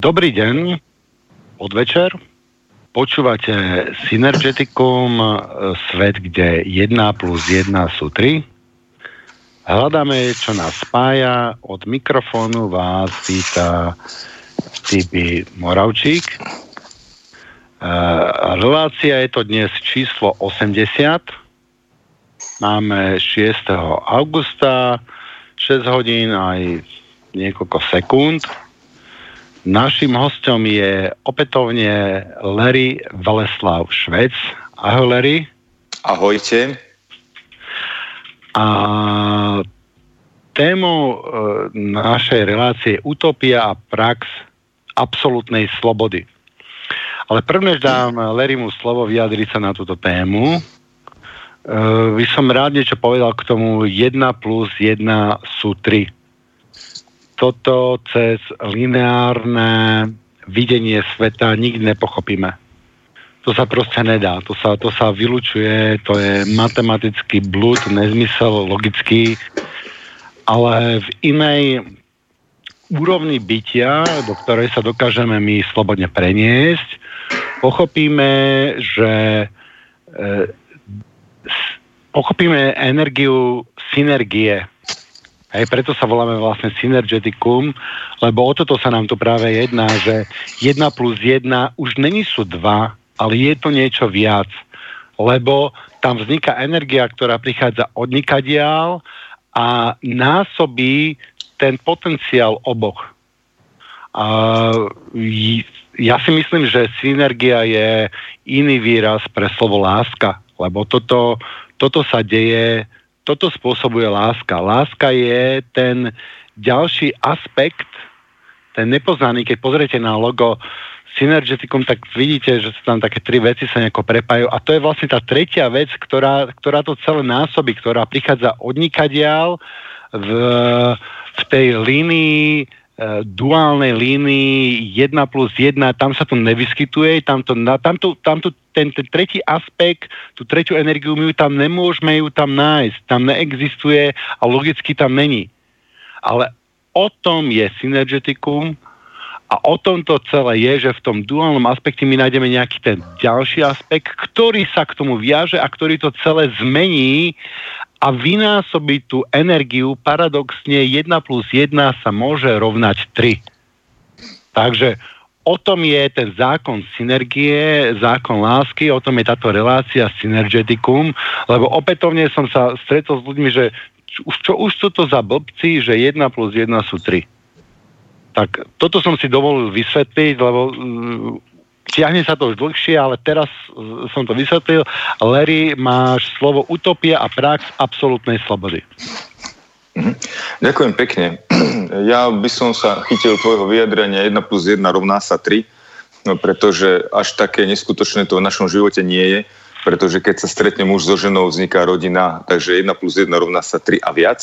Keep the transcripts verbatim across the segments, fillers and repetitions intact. Dobrý deň, podvečer. Počúvate Synergeticum, svet, kde jedna plus jedna sú tri. Hľadáme, čo nás spája. Od mikrofónu vás víta Tibor Moravčík. Relácia je to dnes číslo osemdesiat. Máme šiesteho augusta, šesť hodín aj niekoľko sekúnd. Naším hostom je opätovne Leri Veleslav Švec. Ahoj, Leri. Ahojte. A témou našej relácie je utopia a prax absolútnej slobody. Ale prvne dám Lerimu slovo vyjadriť sa na túto tému. By som rád niečo povedal k tomu jedna plus jedna sú tri. Toto cez lineárne videnie sveta nikdy nepochopíme. To sa proste nedá, to sa, to sa vylučuje, to je matematický blúd, nezmysel, logický, ale v inej úrovni bytia, do ktorej sa dokážeme my slobodne preniesť, pochopíme, že eh, pochopíme energiu synergie. Hej, preto sa voláme vlastne Synergeticum, lebo o toto sa nám tu práve jedná, že jedna plus jedna už není sú dva, ale je to niečo viac, lebo tam vzniká energia, ktorá prichádza od nikadiaľ a násobí ten potenciál oboch. A ja si myslím, že synergia je iný výraz pre slovo láska, lebo toto, toto sa deje. Toto spôsobuje láska. Láska je ten ďalší aspekt, ten nepoznaný. Keď pozriete na logo Synergeticum, tak vidíte, že tam také tri veci sa nejako prepájajú. A to je vlastne tá tretia vec, ktorá, ktorá to celé násobí, ktorá prichádza odnikadiaľ v, v tej línii, duálnej línii jedna plus jedna, tam sa to nevyskytuje, tam to, tam to, tam to, ten, ten tretí aspekt, tú tretiu energiu my ju tam nemôžeme ju tam nájsť, tam neexistuje a logicky tam není. Ale o tom je Synergeticum a o tom to celé je, že v tom duálnom aspekte my nájdeme nejaký ten ďalší aspekt, ktorý sa k tomu viaže a ktorý to celé zmení a vynásobiť tú energiu, paradoxne jedna plus jedna sa môže rovnať tri. Takže o tom je ten zákon synergie, zákon lásky, o tom je táto relácia Synergeticum, lebo opätovne som sa stretol s ľuďmi, že čo už sú to za blbci, že jedna plus jedna sú tri. Tak toto som si dovolil vysvetliť, lebo ťahne sa to už dlhšie, ale teraz som to vysvetlil. Leri, máš slovo utopia a prax absolútnej slobody. Ďakujem pekne. Ja by som sa chytil tvojho vyjadrenia jedna plus jedna rovná sa tri, no pretože až také neskutočné to v našom živote nie je, pretože keď sa stretne muž so ženou, vzniká rodina, takže jedna plus jedna rovná sa tri a viac.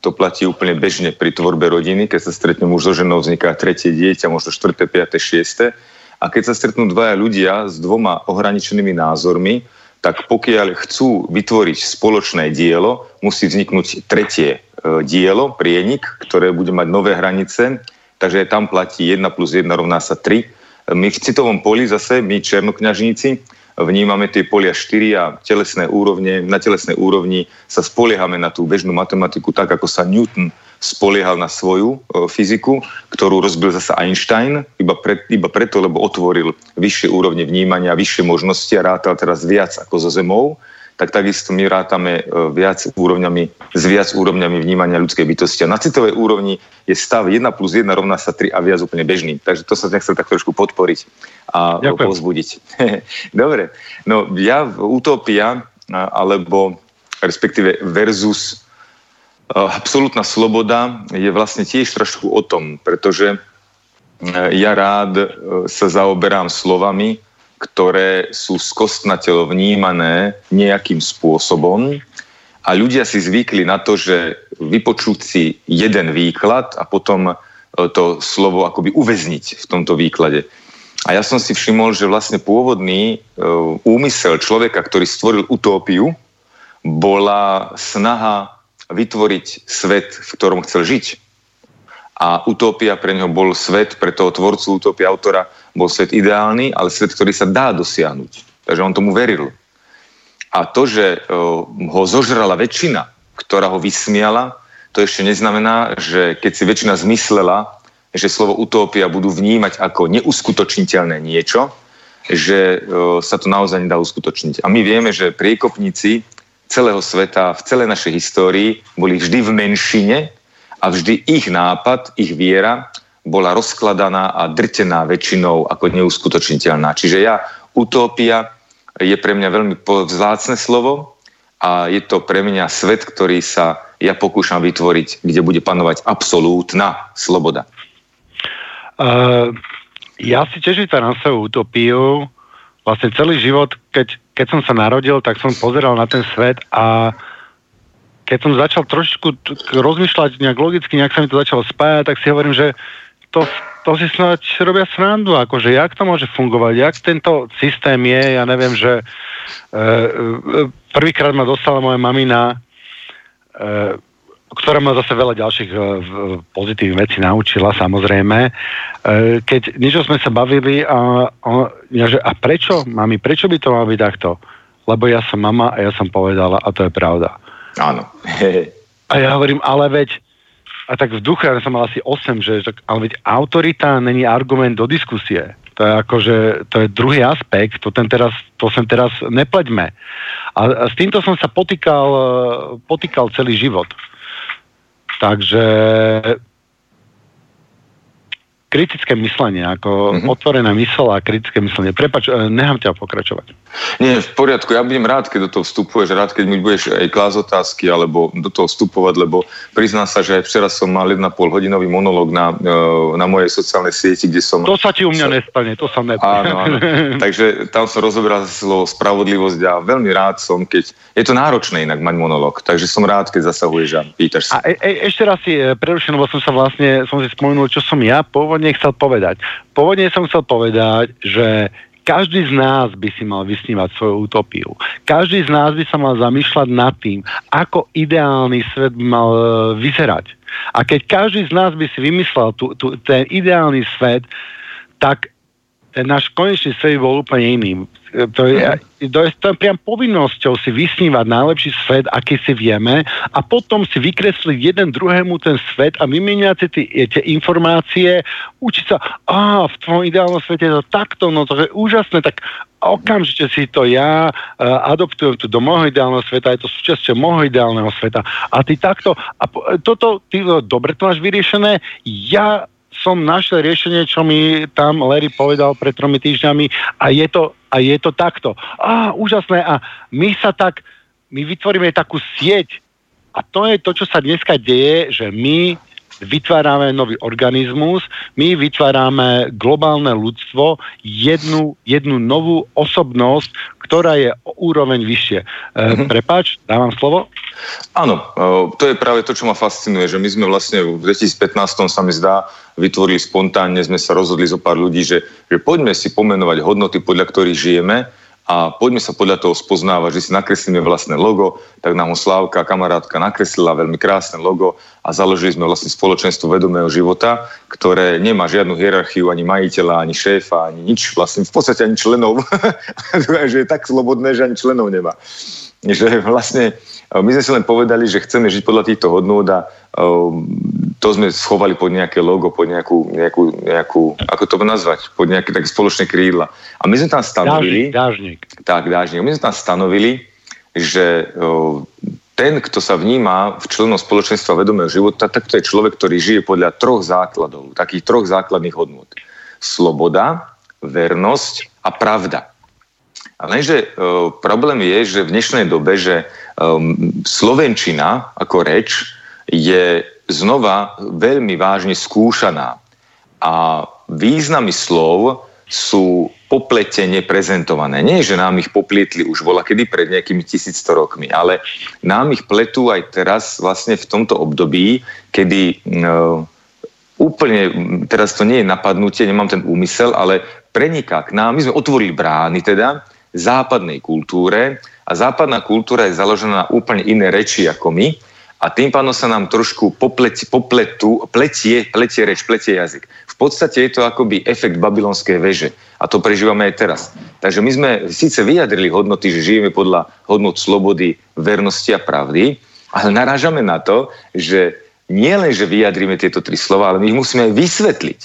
To platí úplne bežne pri tvorbe rodiny, keď sa stretne muž so ženou, vzniká tretie dieťa, možno štvrté, piaté, šiesté. A keď sa stretnú dvaja ľudia s dvoma ohraničenými názormi, tak pokiaľ chcú vytvoriť spoločné dielo, musí vzniknúť tretie dielo, prienik, ktoré bude mať nové hranice, takže tam platí jedna plus jedna rovná sa tri. My v citovom poli zase, my černokňažníci, vnímame tie polia štyri a telesné úrovne, na telesnej úrovni sa spoliehame na tú bežnú matematiku tak, ako sa Newton spoliehal na svoju e, fyziku, ktorú rozbil zasa Einstein, iba, pre, iba preto, lebo otvoril vyššie úrovne vnímania, vyššie možnosti a rátal teraz viac ako so Zemou, tak takisto my rátame e, viac úrovňami, s viac úrovňami vnímania ľudskej bytosti. A na citovej úrovni je stav jedna plus jedna rovná sa tri a viac úplne bežný. Takže to sa nechcel tak trošku podporiť a Ďakujem. Pozbudiť. Dobre, no ja utopia, alebo respektíve versus absolútna sloboda je vlastne tiež trošku o tom, pretože ja rád sa zaoberám slovami, ktoré sú skostnatelo vnímané nejakým spôsobom a ľudia si zvykli na to, že vypočuť si jeden výklad a potom to slovo akoby uväzniť v tomto výklade. A ja som si všimol, že vlastne pôvodný úmysel človeka, ktorý stvoril utópiu, bola snaha vytvoriť svet, v ktorom chcel žiť. a utopia pre neho bol svet, pre toho tvorcu utopie autora bol svet ideálny, ale svet, ktorý sa dá dosiahnuť. Takže on tomu veril. A to, že ho zožrala väčšina, ktorá ho vysmiala, to ešte neznamená, že keď si väčšina zmyslela, že slovo utopia budú vnímať ako neuskutočniteľné niečo, že sa to naozaj nedá uskutočniť. A my vieme, že priekopníci celého sveta, v celej našej histórii boli vždy v menšine a vždy ich nápad, ich viera bola rozkladaná a drtená väčšinou ako neuskutočniteľná. Čiže ja, utopia je pre mňa veľmi vzácne slovo a je to pre mňa svet, ktorý sa ja pokúšam vytvoriť, kde bude panovať absolútna sloboda. Uh, ja si tiež vytváram svoju utopiu. Vlastne celý život, keď, keď som sa narodil, tak som pozeral na ten svet a keď som začal trošku t- rozmýšľať nejak logicky, nejak sa mi to začalo spájať, tak si hovorím, že to, to si snáď robia srandu, akože jak to môže fungovať, jak tento systém je, ja neviem, že e, e, prvýkrát ma dostala moja mamina, e, ktorá ma zase veľa ďalších e, pozitívnych vecí naučila, samozrejme. E, keď niečo sme sa bavili a, a, ja, že, a prečo, mami, prečo by to malo byť takto? Lebo ja som mama a ja som povedala a to je pravda. Áno. A ja hovorím, ale veď, a tak v duchu, ja som mal asi osem, že ale veď autorita není argument do diskusie. To je akože, to je druhý aspekt, to, ten teraz, to sem teraz nepleďme. A, a s týmto som sa potýkal, potýkal celý život. Takže kritické myslenie, ako mm-hmm. otvorená mysl a kritické myslenie. Prepáč, nechám ťa pokračovať. Nie, v poriadku, ja budem rád, keď do toho vstupuješ, rád, keď mi budeš aj klásť otázky, alebo do toho vstupovať, lebo priznám sa, že aj včera som mal jedna polhodinový monológ na, na mojej sociálnej sieti, kde som... To sa ti u mňa nestane, to sa nepáči. Áno, áno. Takže tam som rozoberal slovo spravodlivosť a veľmi rád som, keď... Je to náročné inak mať monológ, takže som rád, keď zasahuješ a pýtaš sa. A e- e- ešte raz si prerušil, lebo som sa vlastne, som si spomenul, čo som ja po Pôvodne chcel povedať. Pôvodne som chcel povedať, že každý z nás by si mal vysnívať svoju utopiu. Každý z nás by sa mal zamýšľať nad tým, ako ideálny svet by mal vyzerať. A keď každý z nás by si vymyslel tu, tu, ten ideálny svet, tak ten náš konečný svet bol úplne iný. To je, to je, to je priam povinnosťou si vysnívať najlepší svet, aký si vieme, a potom si vykresliť jeden druhému ten svet a vymieňať si tie informácie, učiť sa, a v tvojom ideálnom svete je to takto, no to je úžasné, tak okamžite si to ja uh, adoptujem tu do môjho ideálneho sveta, je to súčasťou môjho ideálneho sveta. A ty takto, a toto, ty dobre to máš vyriešené, ja som našiel riešenie, čo mi tam Leri povedal pred tromi týždňami a je to A je to takto. Á, úžasné. A my sa tak, my vytvoríme takú sieť. A to je to, čo sa dneska deje, že my vytvárame nový organizmus, my vytvárame globálne ľudstvo, jednu, jednu novú osobnosť, ktorá je o úroveň vyššie. E, mm-hmm. Prepáč, dávam slovo? Áno, to je práve to, čo ma fascinuje, že my sme vlastne v dvetisíc pätnásť sa mi zdá, vytvorili spontánne, sme sa rozhodli zo pár ľudí, že, že poďme si pomenovať hodnoty, podľa ktorých žijeme, a poďme sa podľa toho spoznávať, že si nakreslíme vlastné logo, tak nám ho Slávka, kamarátka, nakreslila veľmi krásne logo a založili sme vlastne spoločenstvo vedomého života, ktoré nemá žiadnu hierarchiu, ani majiteľa, ani šéfa, ani nič, vlastne v podstate ani členov, že je tak slobodné, že ani členov nemá. Že vlastne my sme si len povedali, že chceme žiť podľa týchto hodnôt a to sme schovali pod nejaké logo, pod nejakú, nejakú, nejakú ako to nazvať, pod nejaké také spoločné krídla. A my sme tam stanovili... Dážnik, dážnik. Tak, dážnik. My sme tam stanovili, že ten, kto sa vníma v členom spoločenstva vedomého života, tak to je človek, ktorý žije podľa troch základov, takých troch základných hodnôt. Sloboda, vernosť a pravda. A lenže e, problém je, že v dnešnej dobe, že e, slovenčina ako reč je znova veľmi vážne skúšaná a významy slov sú popletene prezentované. Nie, že nám ich poplietli už volakedy pred nejakými tisícsto rokmi, ale nám ich pletú aj teraz vlastne v tomto období, kedy e, úplne, teraz to nie je napadnutie, nemám ten úmysel, ale preniká k nám, my sme otvorili brány teda, západnej kultúre a západná kultúra je založená na úplne iné reči ako my A tým pádom sa nám trošku popletie, popletu, pletie, pletie reč, pletie jazyk. V podstate je to akoby efekt babylonskej veže. A to prežívame aj teraz. Takže my sme síce vyjadrili hodnoty, že žijeme podľa hodnot slobody, vernosti a pravdy, ale narážame na to, že nie len, že vyjadríme tieto tri slova, ale my ich musíme aj vysvetliť.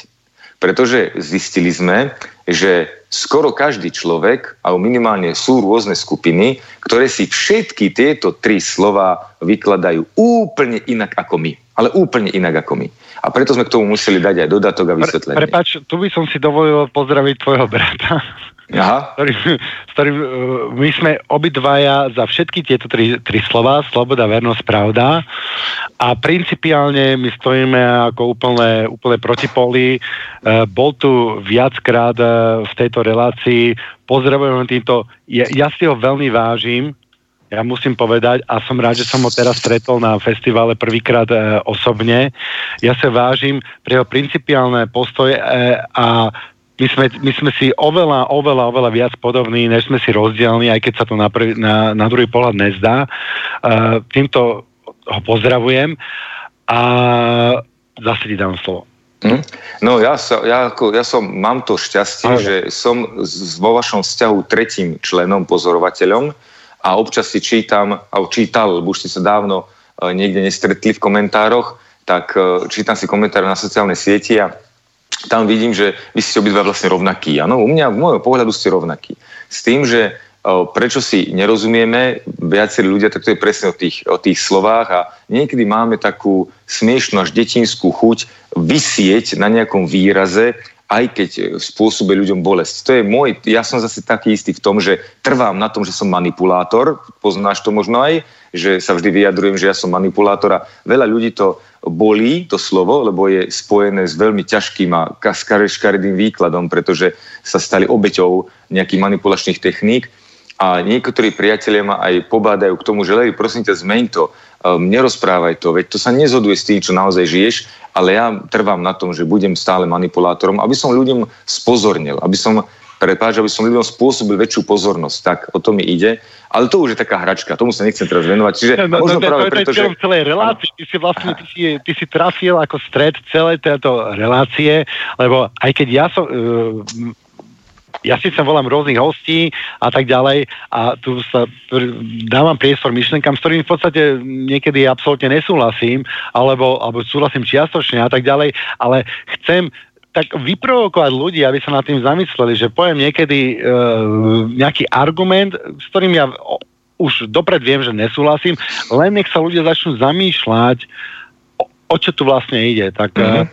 Pretože zistili sme, že skoro každý človek, a minimálne sú rôzne skupiny, ktoré si všetky tieto tri slova vykladajú úplne inak ako my. Ale úplne inak ako my. A preto sme k tomu museli dať aj dodatok a vysvetlenie. Pre, prepáč, tu by som si dovolil pozdraviť tvojho brata. Aha. Ktorý, ktorý, my sme obidvaja za všetky tieto tri, tri slova, sloboda, vernosť, pravda. A principiálne my stojíme ako úplne, úplne protipóly. Bol tu viackrát v tejto relácii. Pozdravujem týmto. Ja, ja si ho veľmi vážim. Ja musím povedať, a som rád, že som ho teraz stretol na festivale prvýkrát e, osobne. Ja sa vážim pre jeho principiálne postoje e, a my sme, my sme si oveľa, oveľa, oveľa viac podobní, než sme si rozdielni, aj keď sa to na, prv, na, na druhý pohľad nezdá. E, týmto ho pozdravujem a zase ti dám slovo. Hm? No ja, sa, ja, ako, ja som, mám to šťastie, ale že som vo vašom vzťahu tretím členom, pozorovateľom, a občas si čítam, a čítal, lebo už ste sa dávno e, niekde nestretli v komentároch, tak e, čítam si komentáre na sociálnej sieti a tam vidím, že vy ste obidva vlastne rovnakí. Áno, u mňa, v môjom pohľadu ste rovnakí. S tým, že e, prečo si nerozumieme, viacerí ľudia, tak to je presne o tých, o tých slovách a niekedy máme takú smiešnú až detinskú chuť vysieť na nejakom výraze, aj keď spôsobuje ľuďom bolesť. To je môj, ja som zase taký istý v tom, že trvám na tom, že som manipulátor, poznáš to možno aj, že sa vždy vyjadrujem, že ja som manipulátor a veľa ľudí to bolí, to slovo, lebo je spojené s veľmi ťažkým a škaredým výkladom, pretože sa stali obeťou nejakých manipulačných techník a niektorí priatelia ma aj pobádajú k tomu, že Leri, prosím ťa, zmeň to, nerozprávaj to, veď to sa nezhoduje s tým, čo naozaj žiješ, ale ja trvám na tom, že budem stále manipulátorom, aby som ľuďom spozornil, aby som, prepáč, aby som ľuďom spôsobil väčšiu pozornosť, tak o to mi ide. Ale to už je taká hračka, tomu sa nechcem teraz venovať. Čiže no, možno no, práve preto, že celej relácii, ty si vlastne, ty si, ty si trafil ako stred celé tejto relácie, lebo aj keď ja som... Uh, Ja si sem volám rôznych hostí a tak ďalej a tu sa dávam priestor myšlenkám, s ktorými v podstate niekedy absolútne nesúhlasím alebo, alebo súhlasím čiastočne a tak ďalej, ale chcem tak vyprovokovať ľudí, aby sa nad tým zamysleli, že poviem niekedy e, nejaký argument, s ktorým ja už dopred viem, že nesúhlasím, len nech sa ľudia začnú zamýšľať, o, o čo tu vlastne ide. Tak mm-hmm.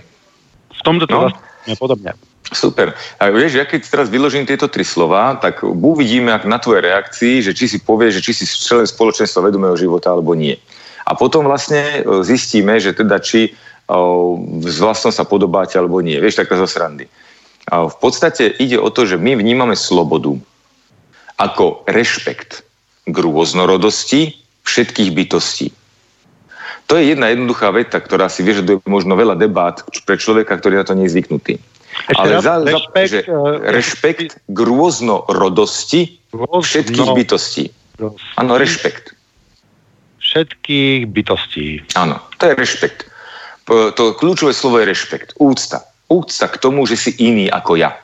v tomto to no. vlastne podobne. Super. A vieš, ja keď teraz vyložím tieto tri slova, tak uvidíme na tvojej reakcii, že či si povieš, že či si člen spoločenstva vedomého života alebo nie. A potom vlastne zistíme, že teda či s vlastnou sa podobáte alebo nie. Vieš, tak to zo srandy. A v podstate ide o to, že my vnímame slobodu ako rešpekt k rôznorodosti všetkých bytostí. To je jedna jednoduchá veta, ktorá si vyžaduje možno veľa debát pre človeka, ktorý na to nie je zvyknutý. Ešte ale za, rešpekt, že rešpekt k rôznorodosti rôzno, všetkých bytostí. Áno, rešpekt. Všetkých bytostí. Áno, to je rešpekt. To kľúčové slovo je rešpekt. Úcta. Úcta k tomu, že si iný ako ja.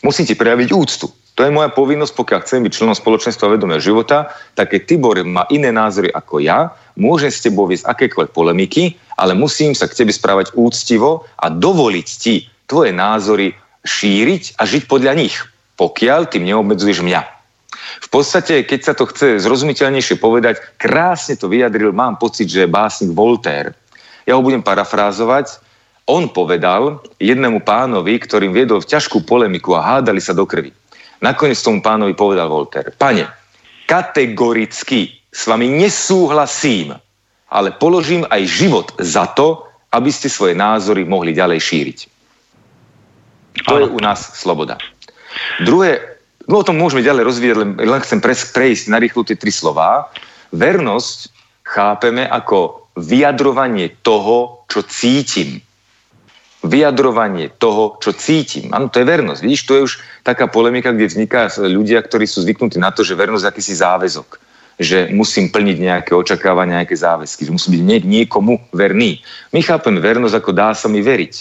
Musíte prejaviť úctu. To je moja povinnosť, pokiaľ chcem byť členom spoločenstva vedomého života, tak keď Tibor má iné názory ako ja, môžem s tebou viesť akékoľvek polemiky, ale musím sa k tebe správať úctivo a dovoliť ti tvoje názory šíriť a žiť podľa nich, pokiaľ tým neobmedzuješ mňa. V podstate, keď sa to chce zrozumiteľnejšie povedať, krásne to vyjadril, mám pocit, že básnik Voltaire. Ja ho budem parafrázovať. On povedal jednému pánovi, ktorým viedol v ťažkú polemiku a hádali sa do krvi. Nakoniec tomu pánovi povedal Voltaire: pane, kategoricky s vami nesúhlasím, ale položím aj život za to, aby ste svoje názory mohli ďalej šíriť. To je u nás sloboda. Druhé, no o tom môžeme ďalej rozvíjať, len, len chcem prejsť narýchlo tie tri slová. Vernosť chápeme ako vyjadrovanie toho, čo cítim. Vyjadrovanie toho, čo cítim. Áno, to je vernosť. Vidíš, to je už taká polemika, kde vzniká ľudia, ktorí sú zvyknutí na to, že vernosť je akýsi záväzok. že musím plniť nejaké očakávania, nejaké záväzky, že musím byť niekomu verný. My chápem vernosť ako dá sa mi veriť.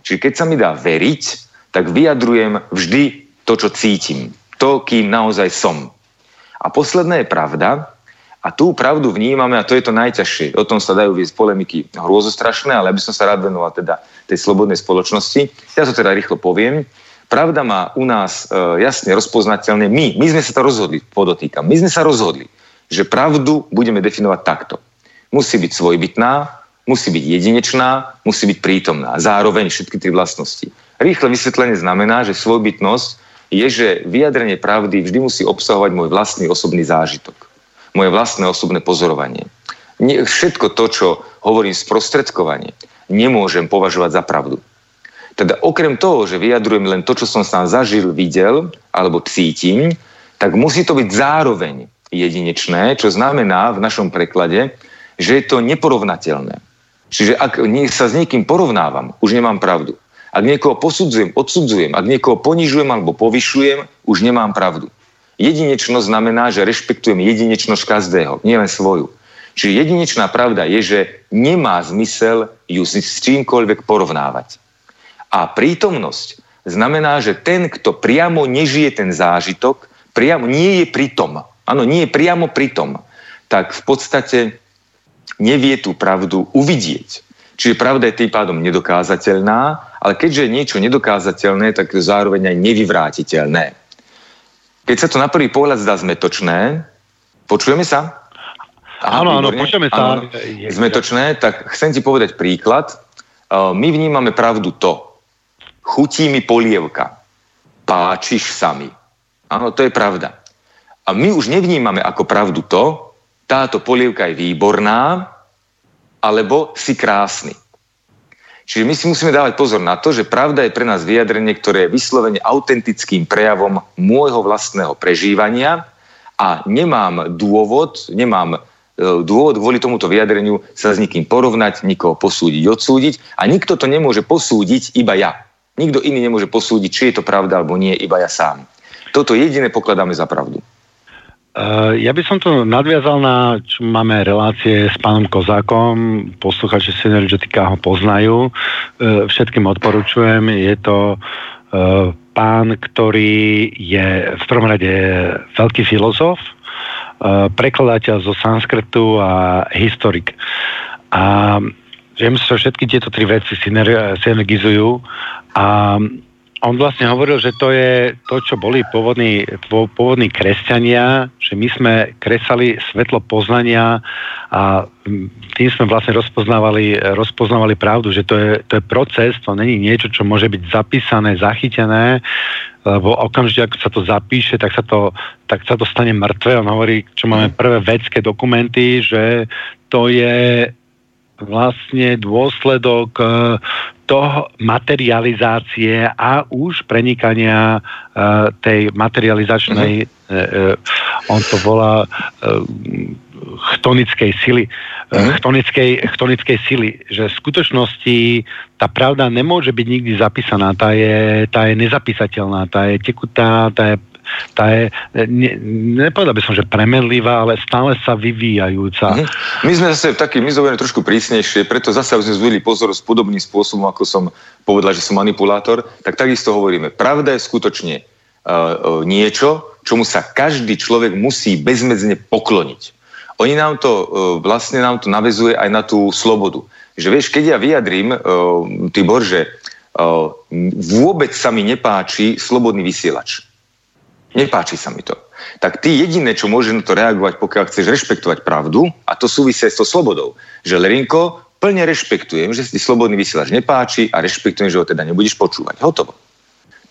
Čiže keď sa mi dá veriť, tak vyjadrujem vždy to, čo cítim. To, kým naozaj som. A posledné je pravda. A tú pravdu vnímame, a to je to najťažšie. O tom sa dajú viesť polemiky hrôzostrašné, ale aby som sa rád venoval teda tej slobodnej spoločnosti. Ja to teda rýchlo poviem. Pravda má u nás e, jasne rozpoznateľne my. My sme sa to rozhodli, podotýkam. My sme sa rozhodli, že pravdu budeme definovať takto. Musí byť svojbytná, musí byť jedinečná, musí byť prítomná. Zároveň všetky tri vlastnosti. Rýchle vysvetlenie znamená, že svojbytnosť je, že vyjadrenie pravdy vždy musí obsahovať môj vlastný osobný zážitok. Moje vlastné osobné pozorovanie. Nie, všetko to, čo hovorím sprostredkovanie, nemôžem považovať za pravdu. Teda okrem toho, že vyjadrujem len to, čo som sám zažil, videl alebo cítim, tak musí to byť zároveň jedinečné, čo znamená v našom preklade, že je to neporovnateľné. Čiže ak sa s niekým porovnávam, už nemám pravdu. Ak niekoho posudzujem, odsudzujem, ak niekoho ponižujem alebo povyšujem, už nemám pravdu. Jedinečnosť znamená, že rešpektujem jedinečnosť každého, nielen svoju. Čiže jedinečná pravda je, že nemá zmysel ju s čímkoľvek porovnávať. A prítomnosť znamená, že ten, kto priamo nežije ten zážitok, priamo nie je pritom. Áno, nie je priamo pritom. Tak v podstate nevie tú pravdu uvidieť. Čiže pravda je tým pádom nedokázateľná, ale keďže je niečo nedokázateľné, tak zároveň aj nevyvrátiteľné. Keď sa to na prvý pohľad zdá zmetočné, počujeme sa? Áno, áno, počujeme sa. Áno, zmetočné, tak chcem ti povedať príklad. My vnímame pravdu to. Chutí mi polievka. Páčiš sa mi. Áno, to je pravda. A my už nevnímame ako pravdu to, táto polievka je výborná, alebo si krásny. Čiže my si musíme dávať pozor na to, že pravda je pre nás vyjadrenie, ktoré je vyslovene autentickým prejavom môjho vlastného prežívania a nemám dôvod, nemám dôvod kvôli tomuto vyjadreniu sa s nikým porovnať, nikoho posúdiť, odsúdiť a nikto to nemôže posúdiť iba ja. Nikto iný nemôže posúdiť, či je to pravda alebo nie, iba ja sám. Toto jediné pokladáme za pravdu. Ja by som to nadviazal na, čo máme relácie s pánom Kozákom, posluchači Synergetika ho poznajú, všetkým odporúčujem, je to pán, ktorý je v prvom rade veľký filozof, prekladateľ zo sanskritu a historik. A viem, že všetky tieto tri veci synergizujú a on vlastne hovoril, že to je to, čo boli pôvodní, pôvodní kresťania, že my sme kresali svetlo poznania a tým sme vlastne rozpoznávali, rozpoznávali pravdu, že to je, to je proces, to není niečo, čo môže byť zapísané, zachytené, lebo okamžite, ako sa to zapíše, tak sa to, tak sa to stane mŕtve. On hovorí, čo máme prvé vedecké dokumenty, že to je vlastne dôsledok toho materializácie a už prenikania uh, tej materializačnej, mm-hmm. uh, uh, on to volá uh, chtonickej sily, mm-hmm. uh, chtonickej, chtonickej sily, že v skutočnosti tá pravda nemôže byť nikdy zapísaná, tá je, tá je nezapísateľná, tá je tekutá, tá je tá je, ne, nepovedal by som, že premenlivá, ale stále sa vyvíjajúca. Mhm. My sme zase takí, my zaujímavé trošku prísnejšie, preto zase sme zvýli pozor s podobným spôsobom, ako som povedal, že som manipulátor, tak takisto hovoríme. Pravda je skutočne uh, niečo, čomu sa každý človek musí bezmedzne pokloniť. Oni nám to, uh, vlastne nám to navezuje aj na tú slobodu. Že vieš, keď ja vyjadrím, uh, Tibor, že uh, vôbec sa mi nepáči slobodný vysielač. Nepáči sa mi to. Tak ty jediné, čo môžeš na to reagovať, pokiaľ chceš rešpektovať pravdu, a to súvisí s to slobodou, že Lerinko, plne rešpektujem, že si slobodný vysielač nepáči a rešpektujem, že ho teda nebudeš počúvať. Hotovo.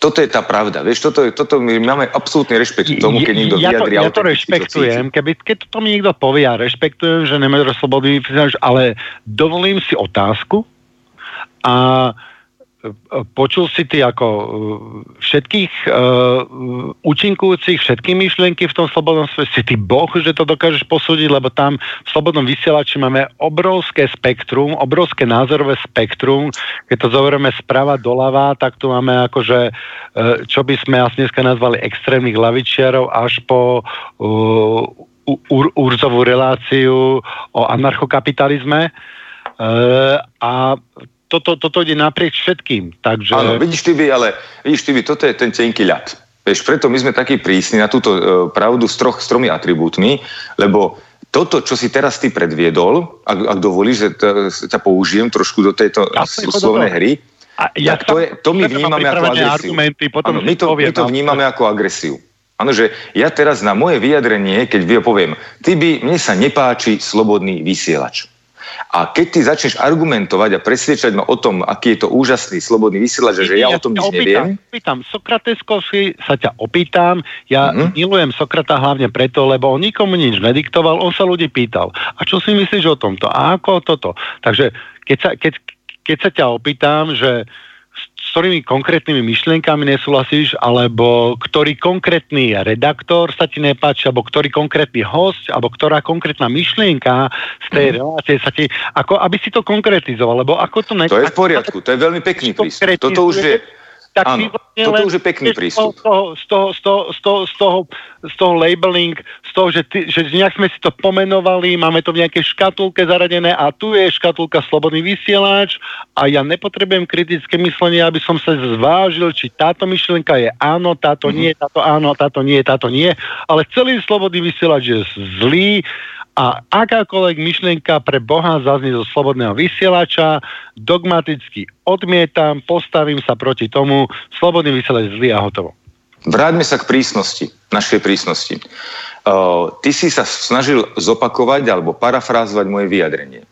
Toto je tá pravda, vieš, toto, toto my máme absolútny rešpekt k tomu, keď niekto ja to, vyjadri. Ja to rešpektujem, keby, keď to mi niekto povie, ja rešpektujem, že nemáš slobodný vysielač, ale dovolím si otázku a počul si ty ako všetkých uh, účinkujúcich, všetky myšlienky v tom slobodnom svete, si ty boh, že to dokážeš posúdiť, lebo tam v slobodnom vysielači máme obrovské spektrum, obrovské názorové spektrum, keď to zoberieme sprava doľava, tak tu máme akože, uh, čo by sme asi dneska nazvali extrémnych lavičiarov až po uh, Ur- Urzovú reláciu o anarchokapitalizme e, a toto, toto ide naprieč všetkým. Takže... Áno, vidíš ty by, ale vidíš ty by, toto je ten tenký ľad. Vieš, preto my sme takí prísni na túto e, pravdu s, troch, s tromi atribútmi, lebo toto, čo si teraz ty predviedol, ak, ak dovolíš, že ťa použijem trošku do tejto slovnej hry, a ja tak to, je, to my vnímame ako agresiu. Potom ano, my, to, poviem, my to vnímame ako agresiu. Áno, že ja teraz na moje vyjadrenie, keď vy poviem, ty by, mne sa nepáči slobodný vysielač. A keď ty začneš argumentovať a presviečať ma o tom, aký je to úžasný slobodný vysielač, že ja, ja o tom nič neviem. Opýtam, Sokratesko si sa ťa opýtam, ja mm-hmm. milujem Sokrata hlavne preto, lebo on nikomu nič nediktoval, on sa ľudí pýtal. A čo si myslíš o tomto? A ako toto? Takže keď sa, keď, keď sa ťa opýtam, že s ktorými konkrétnymi myšlienkami nesúhlasíš, alebo ktorý konkrétny redaktor sa ti nepáči, alebo ktorý konkrétny hosť, alebo ktorá konkrétna myšlienka z tej mm. relácie sa ti... Ako, aby si to konkretizoval, lebo ako to... Ne... To je v poriadku, to je veľmi pekný prístup. Toto už je... Tak áno, toto už je pekný prístup. Z toho, z toho, z toho, z toho, z toho labeling, z toho, že, ty, že nejak sme si to pomenovali, máme to v nejakej škatulke zaradené a tu je škatulka slobodný vysielač a ja nepotrebujem kritické myslenie, aby som sa zvážil, či táto myšlienka je áno, táto nie, táto áno, táto nie, táto nie, ale celý slobodný vysielač je zlý a akákoľvek myšlienka pre Boha zaznie zo slobodného vysielača, dogmaticky odmietam, postavím sa proti tomu, slobodný vysielač zlý a hotovo. Vráťme sa k prísnosti, našej prísnosti. Uh, ty si sa snažil zopakovať alebo parafrázovať moje vyjadrenie.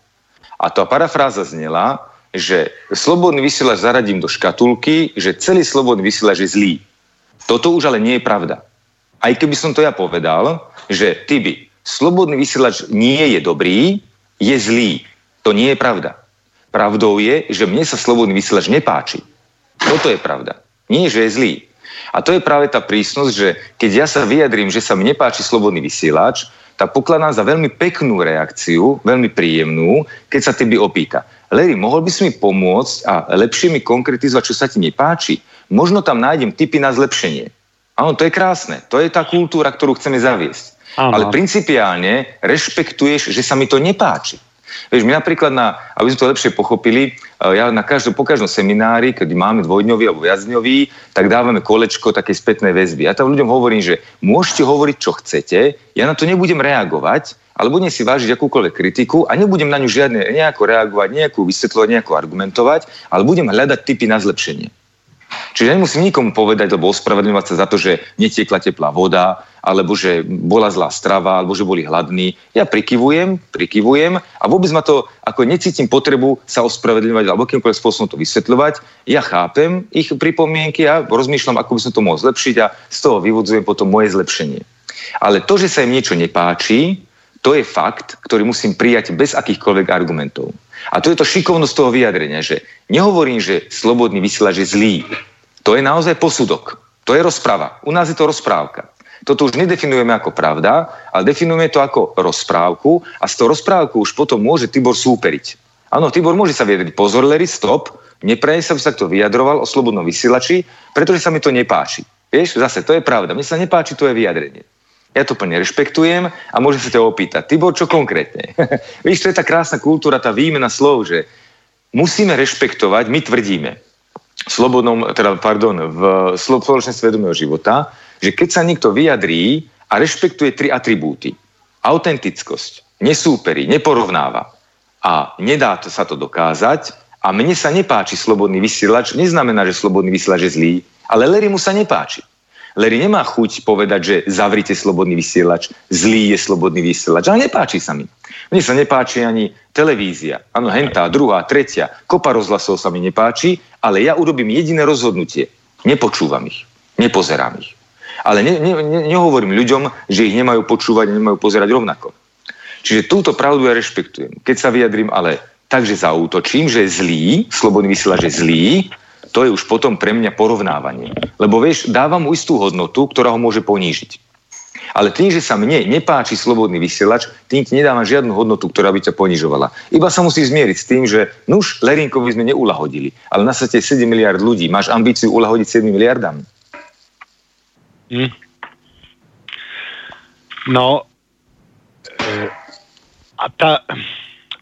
A tá parafráza znela, že slobodný vysielač zaradím do škatulky, že celý slobodný vysielač je zlý. Toto už ale nie je pravda. Aj keby som to ja povedal, že ty by slobodný vysielač nie je dobrý, je zlý. To nie je pravda. Pravdou je, že mne sa slobodný vysielač nepáči. Toto je pravda. Nie, že je zlý. A to je práve tá prísnosť, že keď ja sa vyjadrím, že sa mi nepáči slobodný vysielač, tak pokladám za veľmi peknú reakciu, veľmi príjemnú, keď sa tebe opýta. Leri, mohol by si mi pomôcť a lepšie mi konkretizovať, čo sa ti nepáči? Možno tam nájdem tipy na zlepšenie. Áno, to je krásne. To je tá kultúra, ktorú chceme zaviesť. Aha. Ale principiálne rešpektuješ, že sa mi to nepáči. Vieš, my napríklad, na, aby sme to lepšie pochopili, ja na každom, po každom seminári, keď máme dvojdňový alebo viacdňový, tak dávame kolečko takej spätnej väzby. Ja tam ľuďom hovorím, že môžete hovoriť, čo chcete, ja na to nebudem reagovať, ale budem si vážiť akúkoľvek kritiku a nebudem na ňu žiadne nejako reagovať, nejakú vysvetľovať, nejako argumentovať, ale budem hľadať tipy na zlepšenie. Čiže ja nemusím nikomu povedať alebo ospravedlňovať sa za to, že netiekla teplá voda, alebo že bola zlá strava, alebo že boli hladní. Ja prikyvujem, prikyvujem a vôbec ma to, ako necítim potrebu sa ospravedlňovať alebo akýmkoľvek spôsobom to vysvetľovať. Ja chápem ich pripomienky a rozmýšľam, ako by som to mohol zlepšiť a z toho vyvodzujem potom moje zlepšenie. Ale to, že sa im niečo nepáči, to je fakt, ktorý musím prijať bez akýchkoľvek argumentov. A to je to šikovnosť toho vyjadrenia, že nehovorím, že slobodný vysielač je zlý. To je naozaj posudok. To je rozprava. U nás je to rozprávka. Toto už nedefinujeme ako pravda, ale definujeme to ako rozprávku a s tou rozprávkou už potom môže Tibor súperiť. Áno, Tibor môže sa vyjadriť. Pozor, Leri, stop. Neprajem sa, by sa to vyjadroval o slobodnom vysielači, pretože sa mi to nepáči. Vieš, zase, to je pravda. Mne sa nepáči tvoje vyjadrenie. Ja to plne rešpektujem a môžem sa ťa opýtať. Tibor, čo konkrétne? Víš, to je tá krásna kultúra, tá výmena slov, že musíme rešpektovať, my tvrdíme, v slobodnom, teda, pardon, v spoločenstve vedomého života, že keď sa niekto vyjadrí a rešpektuje tri atribúty, autentickosť, nesúperí, neporovnáva a nedá to sa to dokázať a mne sa nepáči slobodný vysielač, neznamená, že slobodný vysielač je zlý, ale Leri mu sa nepáči. Leri nemá chuť povedať, že zavrite slobodný vysielač, zlý je slobodný vysielač, ale nepáči sa mi. Mne sa nepáči ani televízia. Áno, hentá, druhá, tretia, kopa rozhlasov sa mi nepáči, ale ja urobím jediné rozhodnutie. Nepočúvam ich, nepozerám ich. Ale ne, ne, ne, nehovorím ľuďom, že ich nemajú počúvať, nemajú pozerať rovnako. Čiže túto pravdu ja rešpektujem. Keď sa vyjadrím, ale tak, že zaútočím, že je zlý, slobodný vysielač je zlý, to je už potom pre mňa porovnávanie. Lebo vieš, dávam mu istú hodnotu, ktorá ho môže ponížiť. Ale tým, že sa mne nepáči slobodný vysielač, tým ti nedávam žiadnu hodnotu, ktorá by ťa ponižovala. Iba sa musí zmieriť s tým, že nuž, Lerinkovi sme neulahodili. Ale na svete sedem miliárd ľudí. Máš ambíciu ulahodiť sedem miliardám? Hm. No, A tá...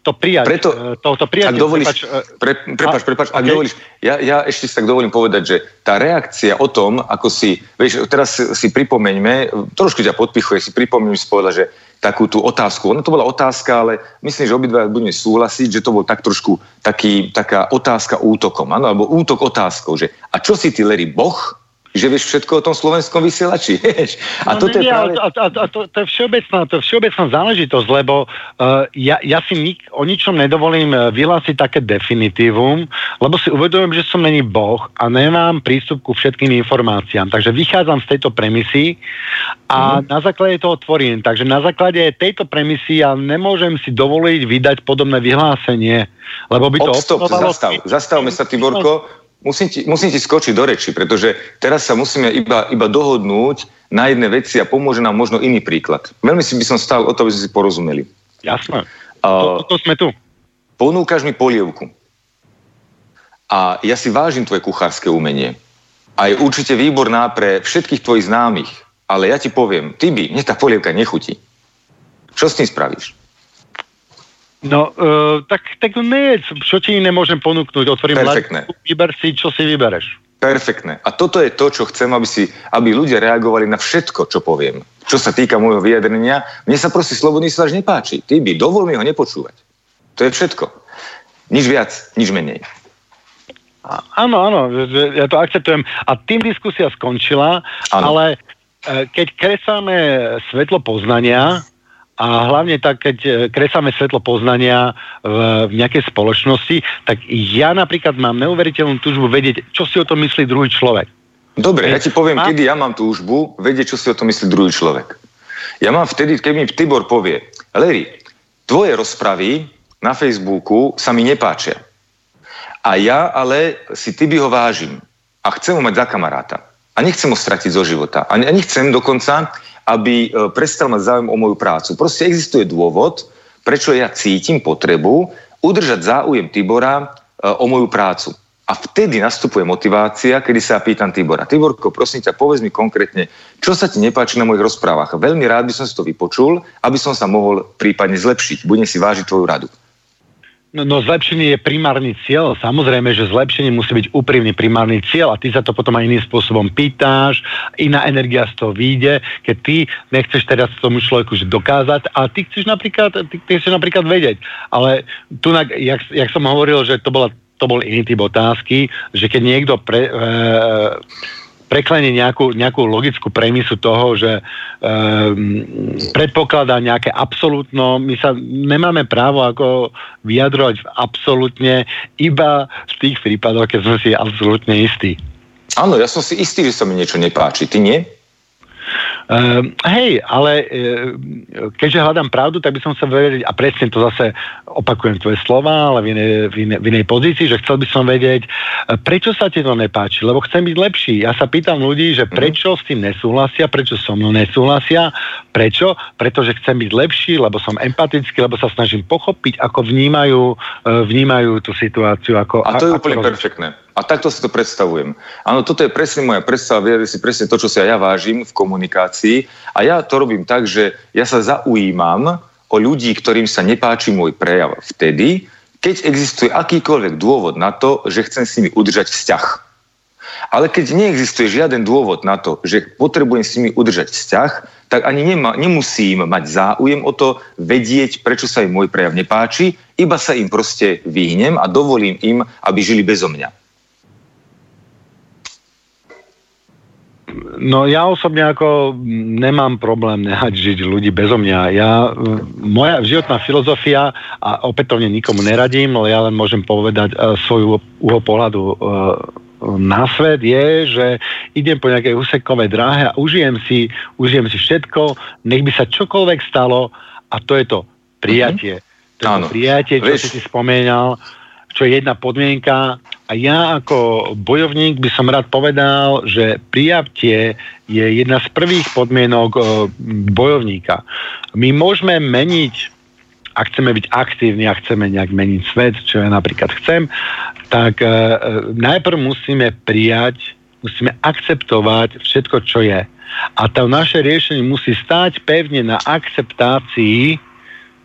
To prijať, preto, to, to prijať, ak dovolíš, prepáč, prepáč, prepáč ak okay. dovolíš, ja, ja ešte si tak dovolím povedať, že tá reakcia o tom, ako si, vieš, teraz si pripomeňme, trošku ťa podpichuje, si pripomeňme, si povedať, že takú tú otázku, ona to bola otázka, ale myslím, že obidva budeme súhlasiť, že to bol tak trošku taký, taká otázka útokom, áno, alebo útok otázkou, že a čo si ty, Leri, boh? Že vieš všetko o tom slovenskom vysielači, vieš. A, no, toto nie, je práve... a, a, a to, to je všeobecná, to je všeobecná záležitosť, lebo uh, ja, ja si nik- o ničom nedovolím vyhlásiť také definitívum, lebo si uvedomujem, že som není boh a nemám prístup ku všetkým informáciám. Takže vychádzam z tejto premisy a mm. na základe toho tvorím. Takže na základe tejto premisy ja nemôžem si dovoliť vydať podobné vyhlásenie, lebo by to... Obstop, zastav, zastavme sa, Tiborko. Musím ti, musím ti skočiť do reči, pretože teraz sa musíme iba, iba dohodnúť na jedné veci a pomôže nám možno iný príklad. Veľmi si by som stál o to, aby sme si porozumeli. Jasné. Uh, Toto sme tu. Ponúkaš mi polievku. A ja si vážim tvoje kuchárske umenie. A je určite výborná pre všetkých tvojich známych. Ale ja ti poviem, ty by, mne tá polievka nechutí. Čo s tým spravíš? No, uh, tak, tak nie, čo ti iné môžem ponúknuť, otvorím hľadku, vyber si, čo si vybereš. Perfektné. A toto je to, čo chcem, aby, si, aby ľudia reagovali na všetko, čo poviem. Čo sa týka môjho vyjadrenia, mne sa proste slobodný slaž nepáči. Ty by, dovol mi ho nepočúvať. To je všetko. Nič viac, nič menej. A, áno, áno, ja to akceptujem. A tým diskusia skončila, áno. Ale keď kresáme svetlo poznania... A hlavne tak, keď kresáme svetlo poznania v nejakej spoločnosti, tak ja napríklad mám neuveriteľnú túžbu vedieť, čo si o tom myslí druhý človek. Dobre, ja ti poviem, kedy ja mám túžbu vedieť, čo si o tom myslí druhý človek. Ja mám vtedy, keď mi Tibor povie, Leri, tvoje rozpravy na Facebooku sa mi nepáčia. A ja ale si Tibiho vážim a chcem ho mať za kamaráta. A nechcem ho stratiť zo života. A nechcem dokonca... aby prestal mať záujem o moju prácu. Proste existuje dôvod, prečo ja cítim potrebu udržať záujem Tibora o moju prácu. A vtedy nastupuje motivácia, kedy sa pýtam Tibora. Tiborko, prosím ťa, povedz mi konkrétne, čo sa ti nepáči na mojich rozprávach. Veľmi rád by som si to vypočul, aby som sa mohol prípadne zlepšiť. Budem si vážiť tvoju radu. No, no zlepšenie je primárny cieľ. Samozrejme, že zlepšenie musí byť úprimný primárny cieľ a ty sa to potom aj iným spôsobom pýtáš, iná energia z toho vyjde, keď ty nechceš teraz tomu človeku dokázať a ty chceš napríklad, ty, ty chceš napríklad vedieť. Ale tu, jak, jak som hovoril, že to, bola, to bol iný typ otázky, že keď niekto pre, e, preklenie nejakú, nejakú logickú premisu toho, že e, predpokladá nejaké absolútno, my sa nemáme právo ako vyjadrovať absolútne iba v tých prípadoch, keď sme si absolútne istí. Áno, ja som si istý, že sa mi niečo nepáči. Ty nie? Uh, hej, ale uh, keďže hľadám pravdu, tak by som sa vedieť, a presne to zase opakujem tvoje slova, ale v inej, v inej, v inej pozícii, že chcel by som vedieť, uh, prečo sa ti to nepáči, lebo chcem byť lepší. Ja sa pýtam ľudí, že prečo mm-hmm. s tým nesúhlasia, prečo so mnou nesúhlasia, prečo? Pretože chcem byť lepší, lebo som empatický, lebo sa snažím pochopiť, ako vnímajú, uh, vnímajú tú situáciu. Ako, a to je a, úplne ako... perfektné. A takto si to predstavujem. Áno, toto je presne moja predstava, vyjadri si presne to, čo si ja vážim v komunikácii. A ja to robím tak, že ja sa zaujímam o ľudí, ktorým sa nepáči môj prejav vtedy, keď existuje akýkoľvek dôvod na to, že chcem s nimi udržať vzťah. Ale keď neexistuje žiaden dôvod na to, že potrebujem s nimi udržať vzťah, tak ani nema, nemusím mať záujem o to vedieť, prečo sa im môj prejav nepáči, iba sa im proste vyhnem a dovolím im, aby žili bezo mňa. No ja osobne ako nemám problém nehať žiť ľudí bezo mňa. Ja, moja životná filozofia, a opätovne nikomu neradím, ale ja len môžem povedať uh, svoju uh, pohľadu uh, na svet, je, že idem po nejakej úsekovej dráhe a užijem si, užijem si všetko, nech by sa čokoľvek stalo a to je to prijatie. Mm-hmm. To je to prijatie, čo Víš. si si spomínal, čo je jedna podmienka. A ja ako bojovník by som rád povedal, že prijatie je jedna z prvých podmienok bojovníka. My môžeme meniť, ak chceme byť aktívni a chceme nejak meniť svet, čo ja napríklad chcem, tak najprv musíme prijať, musíme akceptovať všetko, čo je. A to naše riešenie musí stáť pevne na akceptácii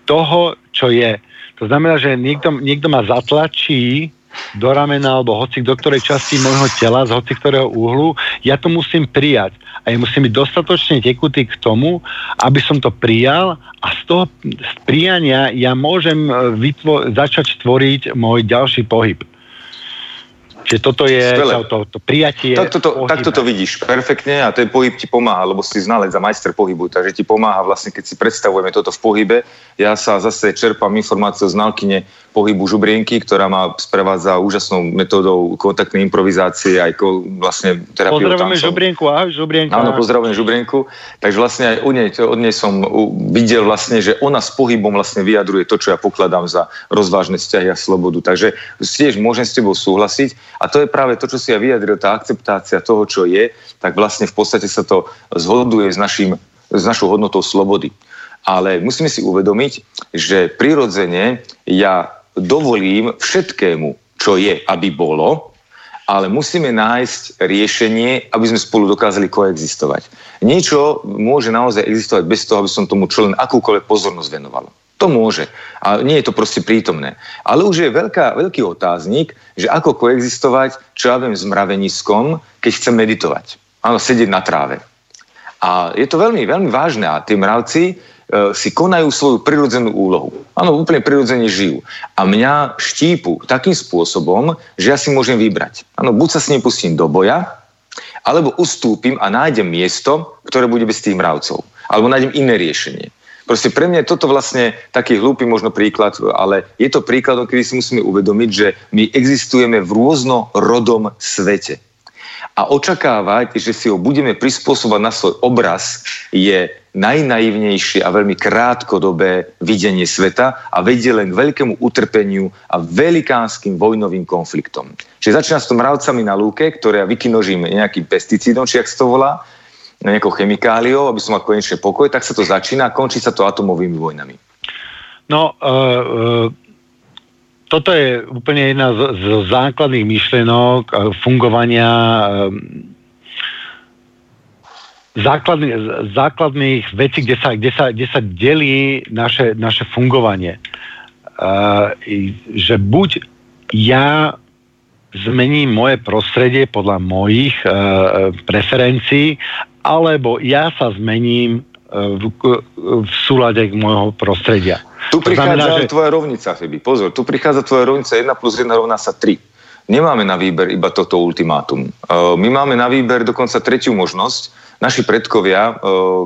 toho, čo je. To znamená, že niekto, niekto ma zatlačí do ramena alebo hoci do ktorej časti môjho tela, z hoci ktorého úhlu, ja to musím prijať. A ja musím byť dostatočne tekutý k tomu, aby som to prijal a z toho z prijania ja môžem vytvo- začať tvoriť môj ďalší pohyb. Čiže toto je to, to prijatie tak toto, tak toto vidíš perfektne a ten pohyb ti pomáha, lebo si znalec a majster pohybu, takže ti pomáha vlastne, keď si predstavujeme toto v pohybe. Ja sa zase čerpám informáciu o znalkyne pohybu Žubrienky, ktorá ma sprevádza úžasnou metódou kontaktnej improvizácie aj ko, vlastne terapiou tancom. Pozdravujeme Žubrienku, ahoj Žubrienka. Áno, pozdravujeme Žubrienku. Takže vlastne aj od nej, od nej som videl vlastne, že ona s pohybom vlastne vyjadruje to, čo ja pokladám za rozvážne vzťahy a slobodu. Takže tiež môžem s tebou súhlasiť. A to je práve to, čo si ja vyjadril, tá akceptácia toho, čo je, tak vlastne v podstate sa to zhoduje s, našim, s našou hodnotou slobody. Ale musíme si uvedomiť, že prirodzene ja dovolím všetkému, čo je, aby bolo, ale musíme nájsť riešenie, aby sme spolu dokázali koexistovať. Niečo môže naozaj existovať bez toho, aby som tomu čo len akúkoľvek pozornosť venoval. To môže. A nie je to proste prítomné. Ale už je veľká, veľký otáznik, že ako koexistovať, čo ja viem, s mraveniskom, keď chcem meditovať. Áno, sedieť na tráve. A je to veľmi, veľmi vážne. A tí mravci e, si konajú svoju prirodzenú úlohu. Áno, úplne prirodzene žijú. A mňa štípu takým spôsobom, že ja si môžem vybrať. Áno, buď sa s ním pustím do boja, alebo ustúpim a nájdem miesto, ktoré bude bez tých mravcov. Alebo nájdem iné riešenie. Proste pre mňa je toto vlastne taký hlúpy možno príklad, ale je to príkladom, kedy si musíme uvedomiť, že my existujeme v rôznorodom svete. A očakávať, že si ho budeme prispôsobať na svoj obraz, je najnaivnejšie a veľmi krátkodobé videnie sveta a vedie len k veľkému utrpeniu a velikánskym vojnovým konfliktom. Čiže začína s tom mravcami na lúke, ktoré ja vykinožím nejakým pesticídom, či jak sa to volá, nejakou chemikáliou, aby som mal konečne pokoj, tak sa to začína a končí sa to atomovými vojnami. No, e, e, toto je úplne jedna z, z základných myšlienok e, fungovania e, základný, základných vecí, kde sa, kde sa, kde sa delí naše, naše fungovanie. E, že buď ja zmením moje prostredie podľa mojich e, preferencií, alebo ja sa zmením v, v súlade k môjho prostredia. Tu prichádza tvoja rovnica, Febi. Pozor, tu prichádza tvoja rovnica jedna plus jedna rovná sa tri. Nemáme na výber iba toto ultimátum. My máme na výber dokonca tretiu možnosť. Naši predkovia,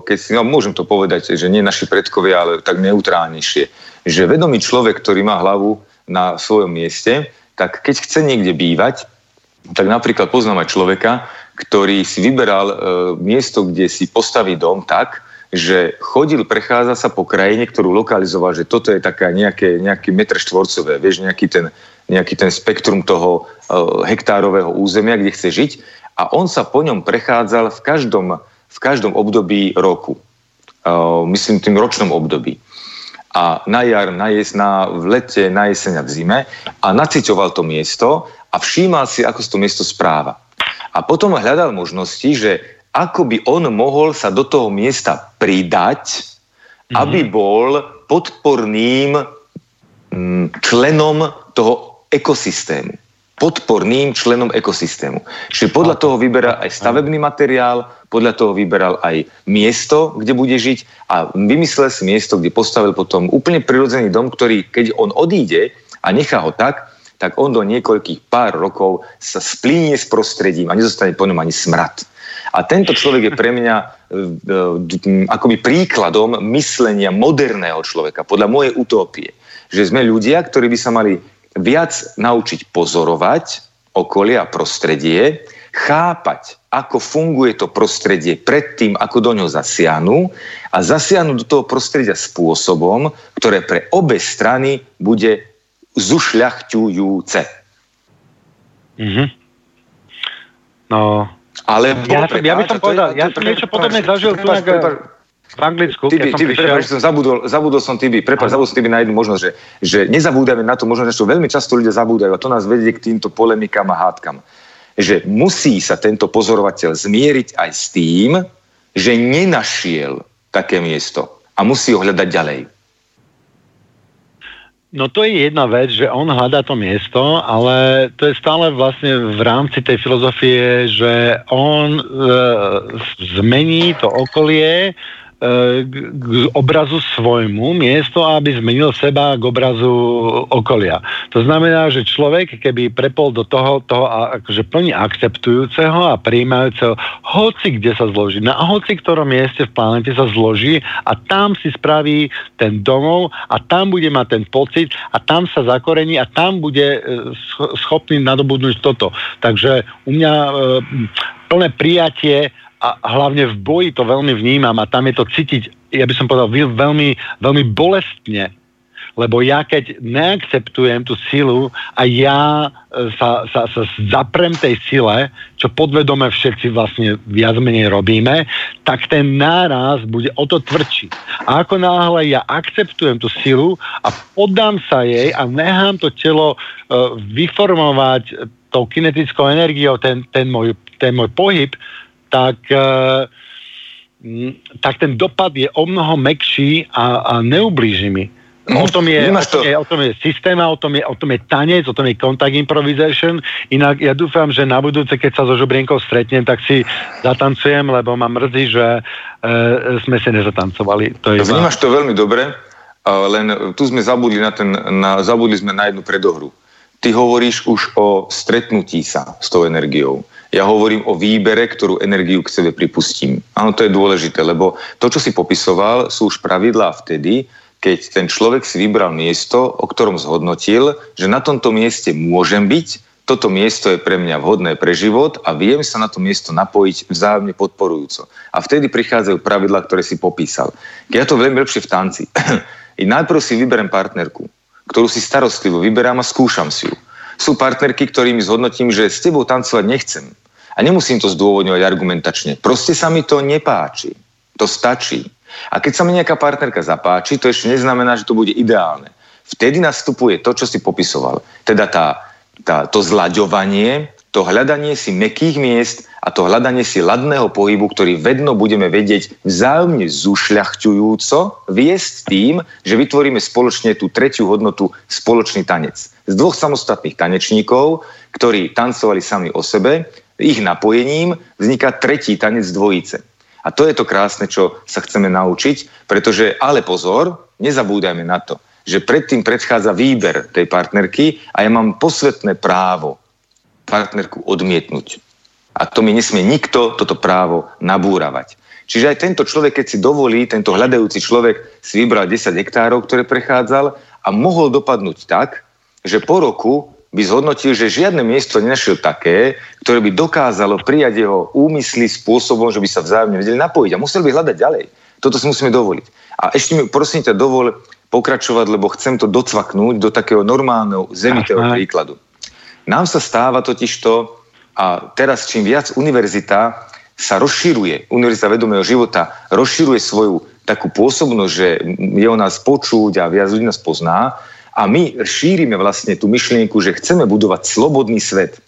keď si, no, môžem to povedať, že nie naši predkovia, ale tak neutrálnejšie, že vedomý človek, ktorý má hlavu na svojom mieste, tak keď chce niekde bývať, tak napríklad poznám aj človeka, ktorý si vyberal e, miesto, kde si postaví dom tak, že chodil, prechádza sa po krajine, ktorú lokalizoval, že toto je taká nejaké, nejaký meter štvorcové, vieš, nejaký ten, nejaký ten spektrum toho e, hektárového územia, kde chce žiť, a on sa po ňom prechádzal v každom, v každom období roku. E, myslím tým ročnom období. A na jar, na jes, na, v lete, na jeseň a v zime, a naciťoval to miesto a všímal si, ako sa to miesto správa. A potom hľadal možnosti, že ako by on mohol sa do toho miesta pridať, mm-hmm. aby bol podporným členom toho ekosystému. Podporným členom ekosystému. Čiže podľa toho vyberal aj stavebný materiál, podľa toho vyberal aj miesto, kde bude žiť, a vymyslel si miesto, kde postavil potom úplne prirodzený dom, ktorý, keď on odíde a nechá ho tak, tak on do niekoľkých pár rokov sa splínie s prostredím a nezostane po ňom ani smrad. A tento človek je pre mňa akoby príkladom myslenia moderného človeka, podľa mojej utópie. Že sme ľudia, ktorí by sa mali viac naučiť pozorovať okolie a prostredie, chápať, ako funguje to prostredie predtým, ako do ňoho zasiahnu, a zasiahnu do toho prostredia spôsobom, ktoré pre obe strany bude zušľachťujúce. Mm-hmm. No. Ale ja, prepáč, ja by som povedal, je, ja som niečo podobné zažil tu v Anglicku, Tibi, keď som Tibi, prišiel... Prepáč, som zabudol, zabudol som Tibi, prepáč, zabudol som Tibi na jednu možnosť, že, že nezabúdame na to možnosť, čo veľmi často ľudia zabúdajú, a to nás vedie k týmto polemikám a hádkam. Že musí sa tento pozorovateľ zmieriť aj s tým, že nenašiel také miesto a musí ho hľadať ďalej. No to je jedna vec, že on hľadá to miesto, ale to je stále vlastne v rámci tej filozofie, že on e, zmení to okolie e, k obrazu svojmu miesto, aby zmenil seba k obrazu okolia. To znamená, že človek, keby prepol do toho, toho akože plne akceptujúceho a prijímajúceho, hoci kde sa zloží, na hoci ktorom mieste v planete sa zloží a tam si spraví ten domov a tam bude mať ten pocit a tam sa zakorení a tam bude schopný nadobudnúť toto. Takže u mňa e, plné prijatie a hlavne v boji to veľmi vnímam a tam je to cítiť, ja by som povedal, veľmi, veľmi bolestne. Lebo ja keď neakceptujem tú silu a ja sa, sa, sa zaprem tej sile, čo podvedome všetci vlastne viac menej robíme, tak ten náraz bude o to tvrdší. A ako náhle ja akceptujem tú silu a poddám sa jej a nechám to telo uh, vyformovať tou kinetickou energiou, ten, ten, môj, ten môj pohyb, tak... Uh, tak ten dopad je o mnoho mäkší a, a neublíži mi. O tom je, o tom je, o tom je systém, o tom je, o tom je tanec, o tom je contact improvisation. Inak ja dúfam, že na budúce, keď sa so Žubrienkou stretnem, tak si zatancujem, lebo ma mrzí, že e, sme si nezatancovali. To je vnímaš to veľmi dobre, len tu sme zabudli na, ten, na, zabudli sme na jednu predohru. Ty hovoríš už o stretnutí sa s tou energiou. Ja hovorím o výbere, ktorú energiu k sebe pripustím. Áno, to je dôležité, lebo to, čo si popisoval, sú už pravidlá vtedy, keď ten človek si vybral miesto, o ktorom zhodnotil, že na tomto mieste môžem byť, toto miesto je pre mňa vhodné pre život a viem sa na to miesto napojiť vzájomne podporujúco. A vtedy prichádzajú pravidlá, ktoré si popísal. Ja to viem lepšie v tanci. I najprv si vyberem partnerku, ktorú si starostlivo vyberám a skúšam si ju. Sú partnerky, ktorými zhodnotím, že s tebou tancovať nechcem. A nemusím to zdôvodňovať argumentačne. Proste sa mi to nepáči. To stačí. A keď sa mi nejaká partnerka zapáči, to ešte neznamená, že to bude ideálne. Vtedy nastupuje to, čo si popisoval. Teda tá, tá, to zlaďovanie, to hľadanie si mäkkých miest a to hľadanie si ladného pohybu, ktorý vedno budeme vedieť vzájomne zušľachťujúco viesť tým, že vytvoríme spoločne tú tretiu hodnotu, spoločný tanec. Z dvoch samostatných tanečníkov, ktorí tancovali sami o sebe, ich napojením vzniká tretí tanec dvojice. A to je to krásne, čo sa chceme naučiť, pretože, ale pozor, nezabúdajme na to, že predtým predchádza výber tej partnerky a ja mám posvetné právo partnerku odmietnúť. A to mi nesmie nikto toto právo nabúravať. Čiže aj tento človek, keď si dovolí, tento hľadajúci človek si vybral desať hektárov, ktoré prechádzal a mohol dopadnúť tak, že po roku by zhodnotil, že žiadne miesto nenašiel také, ktoré by dokázalo prijať jeho úmysly spôsobom, že by sa vzájomne vedeli napojiť a musel by hľadať ďalej. Toto si musíme dovoliť. A ešte mi, prosím ťa, dovol pokračovať, lebo chcem to docvaknúť do takého normálneho zemitého príkladu. Nám sa stáva totižto, a teraz čím viac univerzita sa rozširuje, univerzita vedomého života rozširuje svoju takú pôsobnosť, že je o nás počuť a viac ľudí nás pozná, a my šírime vlastne tú myšlienku, že chceme budovať slobodný svet.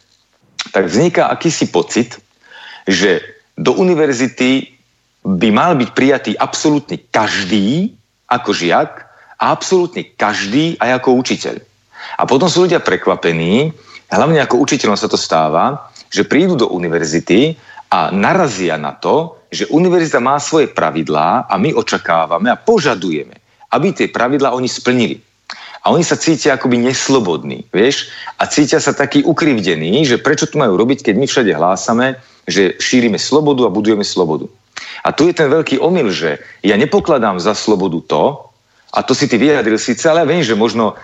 Tak vzniká akýsi pocit, že do univerzity by mal byť prijatý absolútne každý ako žiak a absolútne každý aj ako učiteľ. A potom sú ľudia prekvapení, hlavne ako učiteľom sa to stáva, že prídu do univerzity a narazia na to, že univerzita má svoje pravidlá a my očakávame a požadujeme, aby tie pravidlá oni splnili. A oni sa cítia akoby neslobodní, vieš? A cítia sa takí ukrivdení, že prečo to majú robiť, keď my všade hlásame, že šírime slobodu a budujeme slobodu. A tu je ten veľký omyl, že ja nepokladám za slobodu to, a to si ty vyjadril síce, ale ja viem, že možno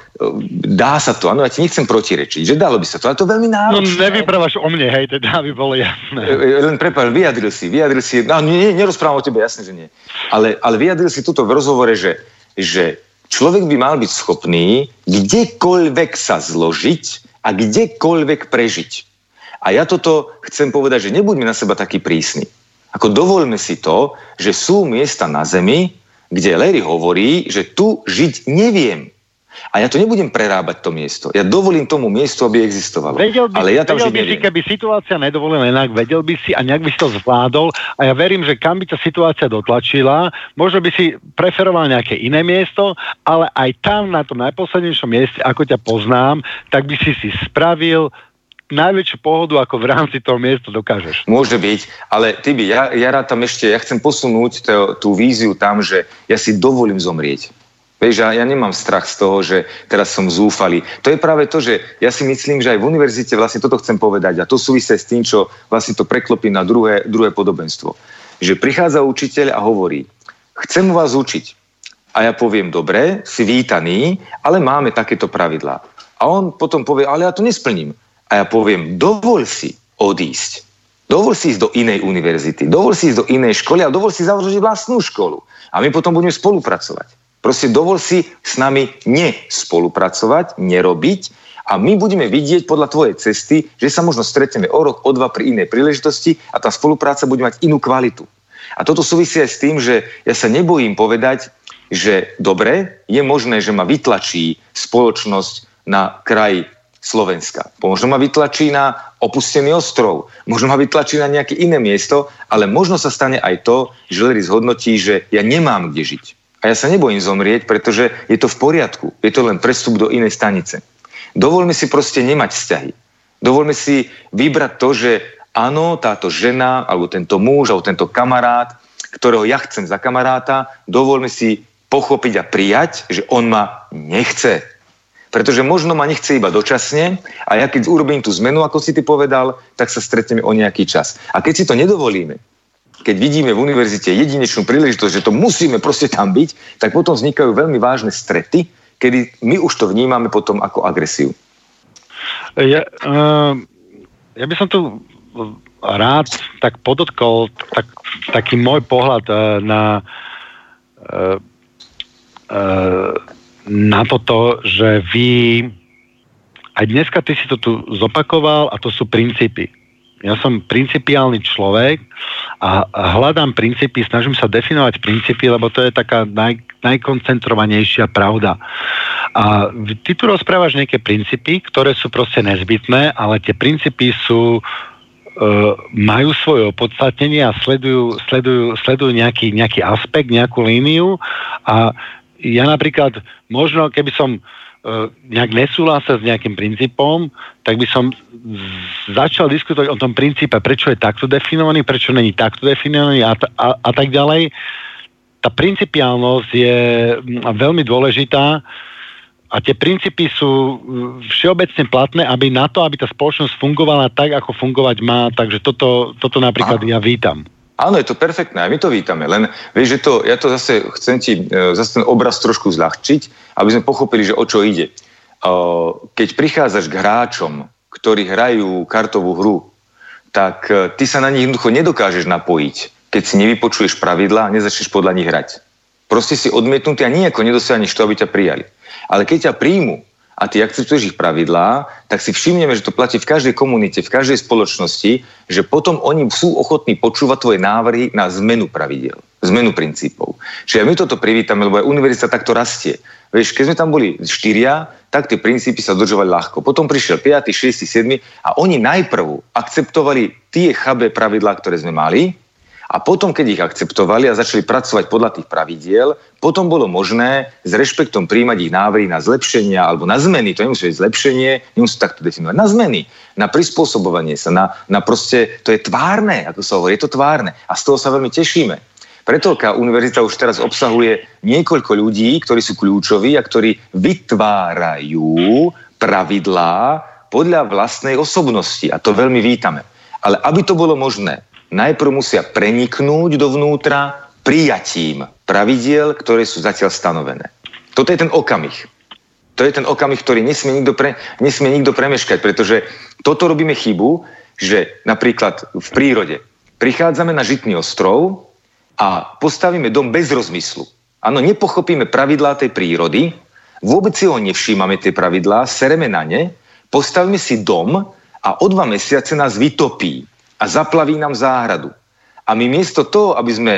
dá sa to, áno, ja ti nechcem protirečiť, že dalo by sa to, ale to je veľmi náročné. No nevyprávaš o mne, hej, teda by bolo jasné. Len prepáč, vyjadril si, vyjadril si, no nie, nerozprávam o tebe, jasné, že nie. Ale, ale vyjadril si tuto v rozhovore, že, že človek by mal byť schopný kdekoľvek sa zložiť a kdekoľvek prežiť. A ja toto chcem povedať, že nebuďme na seba takí prísni. Ako dovoľme si to, že sú miesta na zemi, kde Leri hovorí, že tu žiť neviem. A ja to nebudem prerábať to miesto. Ja dovolím tomu miestu, aby existovalo. Vedel by, ale ja tam vedel by si, keby situácia nedovolila inak, vedel by si a nejak by si to zvládol. A ja verím, že kam by tá situácia dotlačila, možno by si preferoval nejaké iné miesto, ale aj tam na tom najposlednejšom mieste, ako ťa poznám, tak by si si spravil najväčšiu pohodu, ako v rámci toho miesta dokážeš. Môže byť, ale Tibi, ja, ja rád tam ešte, ja chcem posunúť to, tú víziu tam, že ja si dovolím zomrieť. Vieš, ja, ja nemám strach z toho, že teraz som zúfalý. To je práve to, že ja si myslím, že aj v univerzite vlastne toto chcem povedať a to súvisí s tým, čo vlastne to preklopí na druhé, druhé podobenstvo. Že prichádza učiteľ a hovorí, chcem vás učiť. A ja poviem, dobre, si vítaný, ale máme takéto pravidlá. A on potom povie, ale ja to nesplním. A ja poviem, dovol si odísť. Dovol si ísť do inej univerzity, dovol si ísť do inej školy a dovol si založiť vlastnú školu. A my potom budeme spolupracovať. Proste dovol si s nami nespolupracovať, nerobiť a my budeme vidieť podľa tvojej cesty, že sa možno stretneme o rok, o dva pri inej príležitosti a tá spolupráca bude mať inú kvalitu. A toto súvisí aj s tým, že ja sa nebojím povedať, že dobre, je možné, že ma vytlačí spoločnosť na kraj Slovenska. Možno ma vytlačí na opustený ostrov, možno ma vytlačí na nejaké iné miesto, ale možno sa stane aj to, že Leri zhodnotí, že ja nemám kde žiť. A ja sa nebojím zomrieť, pretože je to v poriadku. Je to len prestup do inej stanice. Dovolme si proste nemať vzťahy. Dovolme si vybrať to, že áno, táto žena, alebo tento muž, alebo tento kamarát, ktorého ja chcem za kamaráta, dovolme si pochopiť a prijať, že on ma nechce. Pretože možno ma nechce iba dočasne a ja keď urobím tú zmenu, ako si ty povedal, tak sa stretneme o nejaký čas. A keď si to nedovolíme, keď vidíme v univerzite jedinečnú príležitosť, že to musíme proste tam byť, tak potom vznikajú veľmi vážne strety, kedy my už to vnímame potom ako agresiu. Ja, uh, ja by som tu rád tak podotkol tak, taký môj pohľad uh, na uh, uh, na toto, že vy aj dneska ty si to tu zopakoval a to sú princípy. Ja som principiálny človek a hľadám princípy, snažím sa definovať princípy, lebo to je taká naj, najkoncentrovanejšia pravda. A ty tu rozprávaš nejaké princípy, ktoré sú proste nezbytné, ale tie princípy sú, e, majú svoje opodstatnenie a sledujú, sledujú, sledujú nejaký, nejaký aspekt, nejakú líniu a ja napríklad, možno keby som nejak nesúhlasil s nejakým princípom, tak by som začal diskutovať o tom princípe, prečo je takto definovaný, prečo není takto definovaný a, t- a, a tak ďalej. Tá principiálnosť je veľmi dôležitá a tie princípy sú všeobecne platné, aby na to, aby tá spoločnosť fungovala tak, ako fungovať má, takže toto, toto napríklad ja vítam. Áno, je to perfektné, my to vítame, len vieš, že to, ja to zase chcem ti zase ten obraz trošku zľahčiť, aby sme pochopili, že o čo ide. Keď prichádzaš k hráčom, ktorí hrajú kartovú hru, tak ty sa na nich jednoducho nedokážeš napojiť, keď si nevypočuješ pravidlá a nezačneš podľa nich hrať. Proste si odmietnutý a nijako nedosiahneš to, aby ťa prijali. Ale keď ťa príjmu a ty akceptuješ ich pravidlá, tak si všimneme, že to platí v každej komunite, v každej spoločnosti, že potom oni sú ochotní počúvať tvoje návrhy na zmenu pravidiel, zmenu princípov. Čiže my toto privítame, lebo aj univerzita takto rastie. Vieš, keď sme tam boli štyria, tak tie princípy sa dodržovali ľahko. Potom prišiel piaty, šiesty, siedmy a oni najprv akceptovali tie chabé pravidlá, ktoré sme mali, a potom, keď ich akceptovali a začali pracovať podľa tých pravidiel, potom bolo možné s rešpektom príjmať ich návrhy na zlepšenia alebo na zmeny. To nemusí byť zlepšenie, nemusí takto definovať. Na zmeny, na prispôsobovanie sa, na, na proste, to je tvárne, ako sa hovorí, je to tvárne. A z toho sa veľmi tešíme. Preto univerzita už teraz obsahuje niekoľko ľudí, ktorí sú kľúčoví a ktorí vytvárajú pravidlá podľa vlastnej osobnosti. A to veľmi vítame. Ale aby to bolo možné, najprv musia preniknúť dovnútra prijatím pravidiel, ktoré sú zatiaľ stanovené. Toto je ten okamih. To je ten okamih, ktorý nesmie nikto, pre, nesmie nikto premeškať, pretože toto robíme chybu, že napríklad v prírode prichádzame na žitný ostrov a postavíme dom bez rozmyslu. Áno, nepochopíme pravidlá tej prírody, vôbec si ho nevšímame, tie pravidlá, sereme na ne, postavíme si dom a o dva mesiace nás vytopí a zaplaví nám záhradu. A my miesto toho, aby sme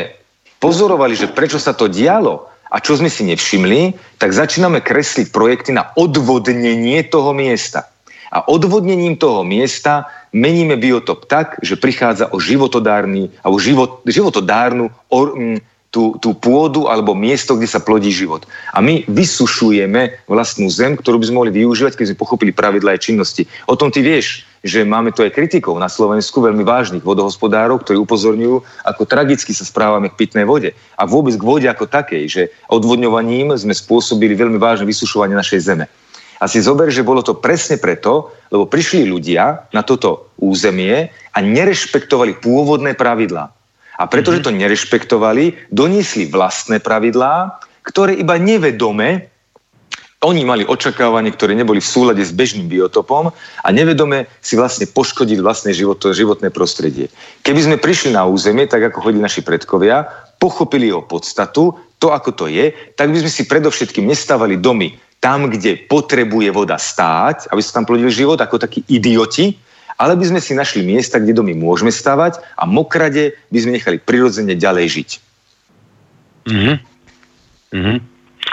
pozorovali, že prečo sa to dialo a čo sme si nevšimli, tak začíname kresliť projekty na odvodnenie toho miesta. A odvodnením toho miesta meníme biotop tak, že prichádza o životodárny, alebo život, životodárnu or, m, tú, tú pôdu alebo miesto, kde sa plodí život. A my vysušujeme vlastnú zem, ktorú by sme mohli využívať, keď sme pochopili pravidlá aj činnosti. O tom ty vieš, že máme tu aj kritikov na Slovensku, veľmi vážnych vodohospodárov, ktorí upozorňujú, ako tragicky sa správame k pitnej vode. A vôbec k vode ako takej, že odvodňovaním sme spôsobili veľmi vážne vysušovanie našej zeme. A si zober, že bolo to presne preto, lebo prišli ľudia na toto územie a nerešpektovali pôvodné pravidlá. A pretože to nerešpektovali, doniesli vlastné pravidlá, ktoré iba nevedome, oni mali očakávanie, ktoré neboli v súlade s bežným biotopom a nevedome si vlastne poškodili vlastné život, životné prostredie. Keby sme prišli na územie, tak ako chodili naši predkovia, pochopili jeho podstatu, to ako to je, tak by sme si predovšetkým nestávali domy tam, kde potrebuje voda stáť, aby sa tam plodil život, ako takí idioti, ale by sme si našli miesta, kde domy môžeme stavať a mokrade by sme nechali prirodzene ďalej žiť. Mhm. Mhm.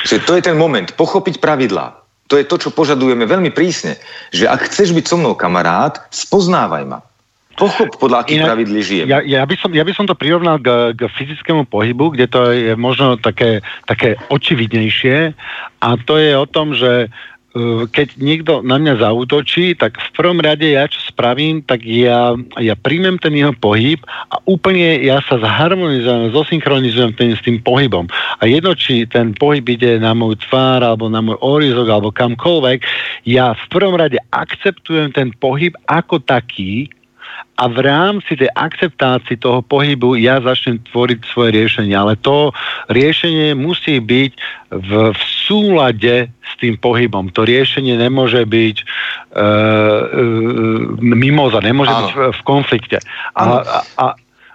Čiže to je ten moment, pochopiť pravidlá. To je to, čo požadujeme veľmi prísne. Že ak chceš byť so mnou kamarát, spoznávaj ma. Pochop, podľa akých pravidlí žijeme. Ja, ja, by som, ja by som to prirovnal k, k fyzickému pohybu, kde to je možno také, také očividnejšie. A to je o tom, že keď niekto na mňa zaútočí, tak v prvom rade ja čo spravím, tak ja, ja príjmem ten jeho pohyb a úplne ja sa zharmonizujem, zosynchronizujem ten, s tým pohybom. A jedno, či ten pohyb ide na moju tvár, alebo na môj orizok, alebo kamkoľvek, ja v prvom rade akceptujem ten pohyb ako taký, a v rámci tej akceptácii toho pohybu ja začnem tvoriť svoje riešenie. Ale to riešenie musí byť v, v súlade s tým pohybom. To riešenie nemôže byť uh, uh, mimoza, nemôže Áno. byť v, v konflikte. Áno. A, a, a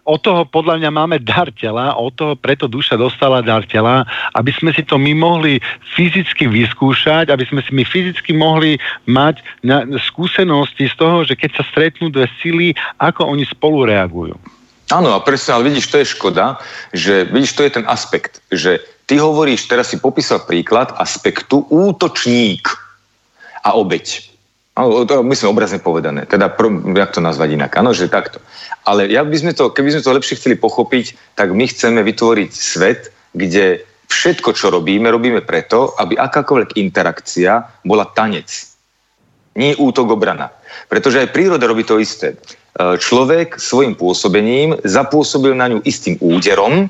od toho podľa mňa máme dar tela, od toho preto duša dostala dar tela, aby sme si to my mohli fyzicky vyskúšať, aby sme si my fyzicky mohli mať na, skúsenosti z toho, že keď sa stretnú dve sily, ako oni spolu reagujú. Áno, a presne, ale vidíš, to je škoda, že vidíš, to je ten aspekt, že ty hovoríš, teraz si popísal príklad aspektu útočník a obeť. Myslím, obrazne povedané. Teda, jak to nazvať inak? Áno, že takto. Ale ja by sme to, keby sme to lepšie chceli pochopiť, tak my chceme vytvoriť svet, kde všetko, čo robíme, robíme preto, aby akákoľvek interakcia bola tanec. Nie útok, obrana. Pretože aj príroda robí to isté. Človek svojim pôsobením zapôsobil na ňu istým úderom,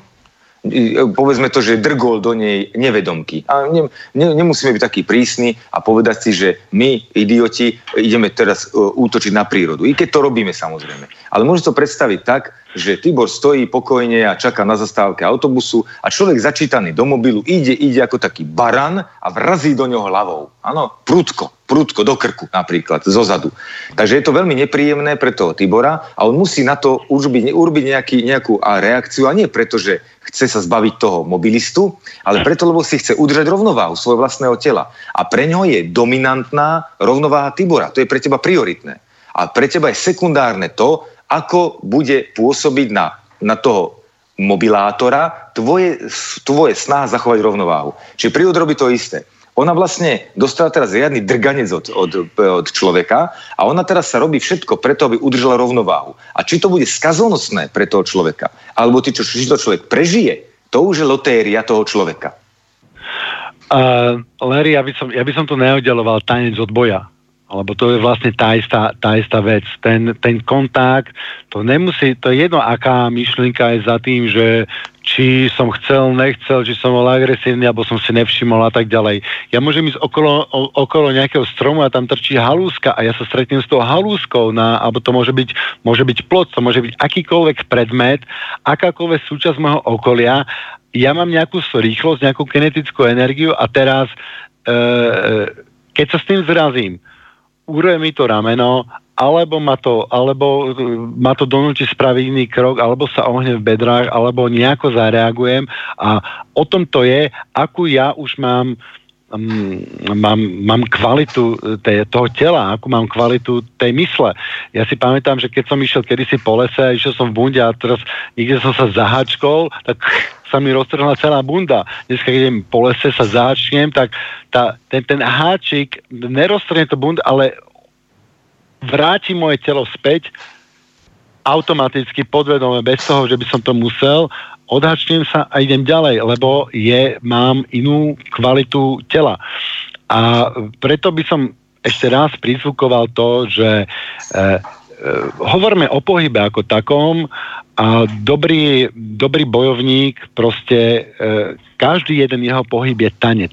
povedzme to, že drgol do nej nevedomky. A ne, ne, nemusíme byť takí prísni a povedať si, že my, idioti, ideme teraz útočiť na prírodu. I keď to robíme, samozrejme. Ale môžeš to predstaviť tak, že Tibor stojí pokojne a čaká na zastávke autobusu a človek začítaný do mobilu ide, ide ako taký baran a vrazí do ňoho hlavou. Áno, prudko, prudko do krku napríklad, zozadu. Takže je to veľmi nepríjemné pre toho Tibora a on musí na to urobiť, urobiť nejaký, nejakú reakciu a nie preto, že chce sa zbaviť toho mobilistu, ale preto, lebo si chce udržať rovnováhu svojho vlastného tela. A pre ňo je dominantná rovnováha Tibora. To je pre teba prioritné. A pre teba je sekundárne to, ako bude pôsobiť na, na toho mobilátora tvoje, tvoje snaha zachovať rovnováhu. Čiže príroda robí to isté. Ona vlastne dostala teraz riadny drganec od, od, od človeka a ona teraz sa robí všetko preto, aby udržala rovnováhu. A či to bude skazonostné pre toho človeka, alebo ty, čo, či to človek prežije, to už je lotéria toho človeka. Uh, Leri, ja by som, ja by som to neoddeloval tanec od boja. Lebo to je vlastne tá istá, tá istá vec. Ten, ten kontakt, to nemusí, to je jedno, aká myšlienka je za tým, že či som chcel, nechcel, či som bol agresívny, alebo som si nevšimol a tak ďalej. Ja môžem ísť okolo, okolo nejakého stromu a tam trčí halúska a ja sa stretnem s tou halúskou, na, alebo to môže byť, môže byť plot, to môže byť akýkoľvek predmet, akákoľvek súčasť môjho okolia. Ja mám nejakú rýchlosť, nejakú kinetickú energiu a teraz, e, keď sa s tým zrazím, uruje mi to rameno, alebo ma to, alebo ma to donúči spraviť iný krok, alebo sa ohne v bedrách, alebo nejako zareagujem. A o tom to je, akú ja už mám, mám, mám kvalitu tej, toho tela, akú mám kvalitu tej mysle. Ja si pamätám, že keď som išiel kedysi po lese, išiel som v bunde a teraz niekde som sa zaháčkol, tak sa mi roztrhla celá bunda. Dneska, keď idem po lese, sa zahačnem, tak tá, ten, ten háčik neroztrhne to bund, ale vráti moje telo späť automaticky, podvedome, bez toho, že by som to musel, odhačnem sa a idem ďalej, lebo je, mám inú kvalitu tela. A preto by som ešte raz prizvukoval to, že eh, eh, hovoríme o pohybe ako takom a dobrý, dobrý bojovník, proste eh, každý jeden jeho pohyb je tanec.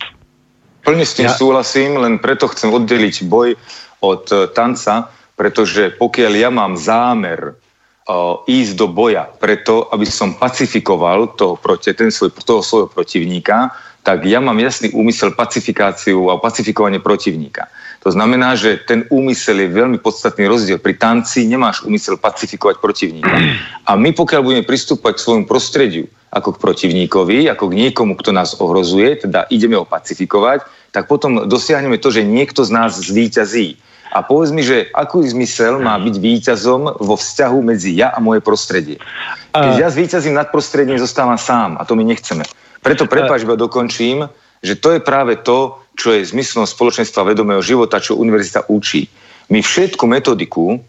Plne s tým ja... súhlasím, len preto chcem oddeliť boj od eh, tanca, pretože pokiaľ ja mám zámer uh, ísť do boja preto, aby som pacifikoval toho, proti, ten svoj, toho svojho protivníka, tak ja mám jasný úmysel pacifikáciu a pacifikovanie protivníka. To znamená, že ten úmysel je veľmi podstatný rozdiel. Pri tanci nemáš úmysel pacifikovať protivníka. A my pokiaľ budeme pristúpať k svojmu prostrediu ako k protivníkovi, ako k niekomu, kto nás ohrozuje, teda ideme ho pacifikovať, tak potom dosiahneme to, že niekto z nás zvíťazí. A povedz mi, že aký zmysel má byť víťazom vo vzťahu medzi ja a moje prostredie? Keď ja zvíťazím nad prostredím, zostávam sám a to my nechceme. Preto prepáč, iba dokončím, že to je práve to, čo je zmyslom spoločenstva vedomého života, čo univerzita učí. My všetku metodiku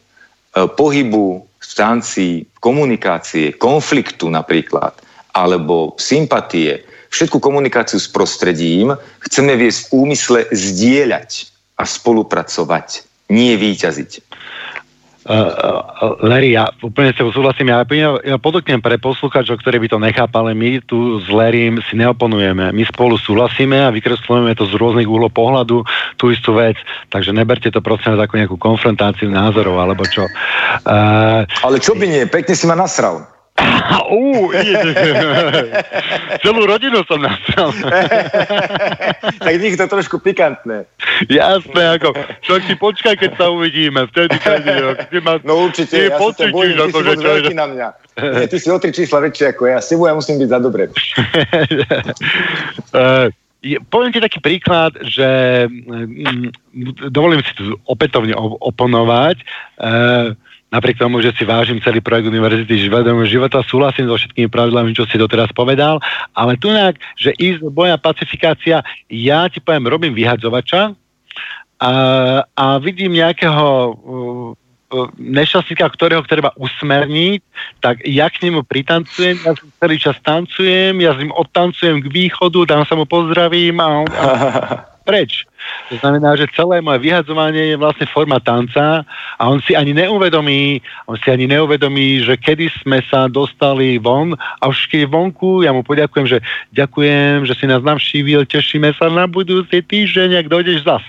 pohybu, stancí, komunikácie, konfliktu napríklad, alebo sympatie, všetku komunikáciu s prostredím chceme viesť v úmysle zdieľať a spolupracovať, nie víťaziť. Uh, uh, Leri, ja úplne sa súhlasím, ja, ja podoknem pre poslucháčov, ktorí by to nechápali, my tu s Lerim si neoponujeme, my spolu súhlasíme a vykreslujeme to z rôznych uhlov pohľadu, tú istú vec, takže neberte to prosím ako nejakú konfrontáciu názorov, alebo čo. Uh, Ale čo by nie, pekne si ma nasral. Uh, Celú rodinu som nasral. Tak nech to trošku pikantné. Jasné, ako, však si počkaj, keď sa uvidíme, vtedy každý rok. Má, no určite, ja sa to bojím, ty si moc veľký na mňa. Nie, ty si o tri čísla väčšie ako ja, s tebou ja musím byť za dobre. Poviem ti taký príklad, že dovolím si tu opätovne oponovať, že napriek tomu, že si vážim celý projekt Univerzity vedomého života, súhlasím so všetkými pravidlami, čo si doteraz povedal, ale tu nejak, že ísť do boja pacifikácia, ja ti poviem, robím vyhadzovača a, a vidím nejakého uh, nešťastníka, ktorého treba usmerniť, tak ja k nemu pritancujem, ja s ním celý čas tancujem, ja s ním odtancujem k východu, dám sa mu pozdravím a, a preč. To znamená, že celé moje vyhadzovanie je vlastne forma tanca a on si ani neuvedomí, on si ani neuvedomí, že kedy sme sa dostali von a už keď je vonku, ja mu poďakujem, že ďakujem, že si nás navštívil, tešíme sa na budúci týždeň, ak dojdeš zas.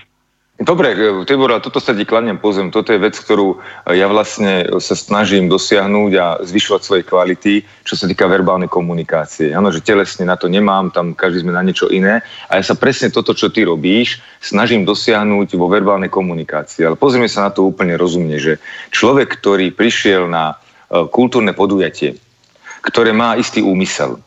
Dobre, Tibor, toto sa ti kladnem pozem. Toto je vec, ktorú ja vlastne sa snažím dosiahnuť a zvyšovať svoje kvality, čo sa týka verbálnej komunikácie. Áno, že telesne na to nemám, tam každý sme na niečo iné. A ja sa presne toto, čo ty robíš, snažím dosiahnuť vo verbálnej komunikácii. Ale pozrieme sa na to úplne rozumne, že človek, ktorý prišiel na kultúrne podujatie, ktoré má istý úmysel,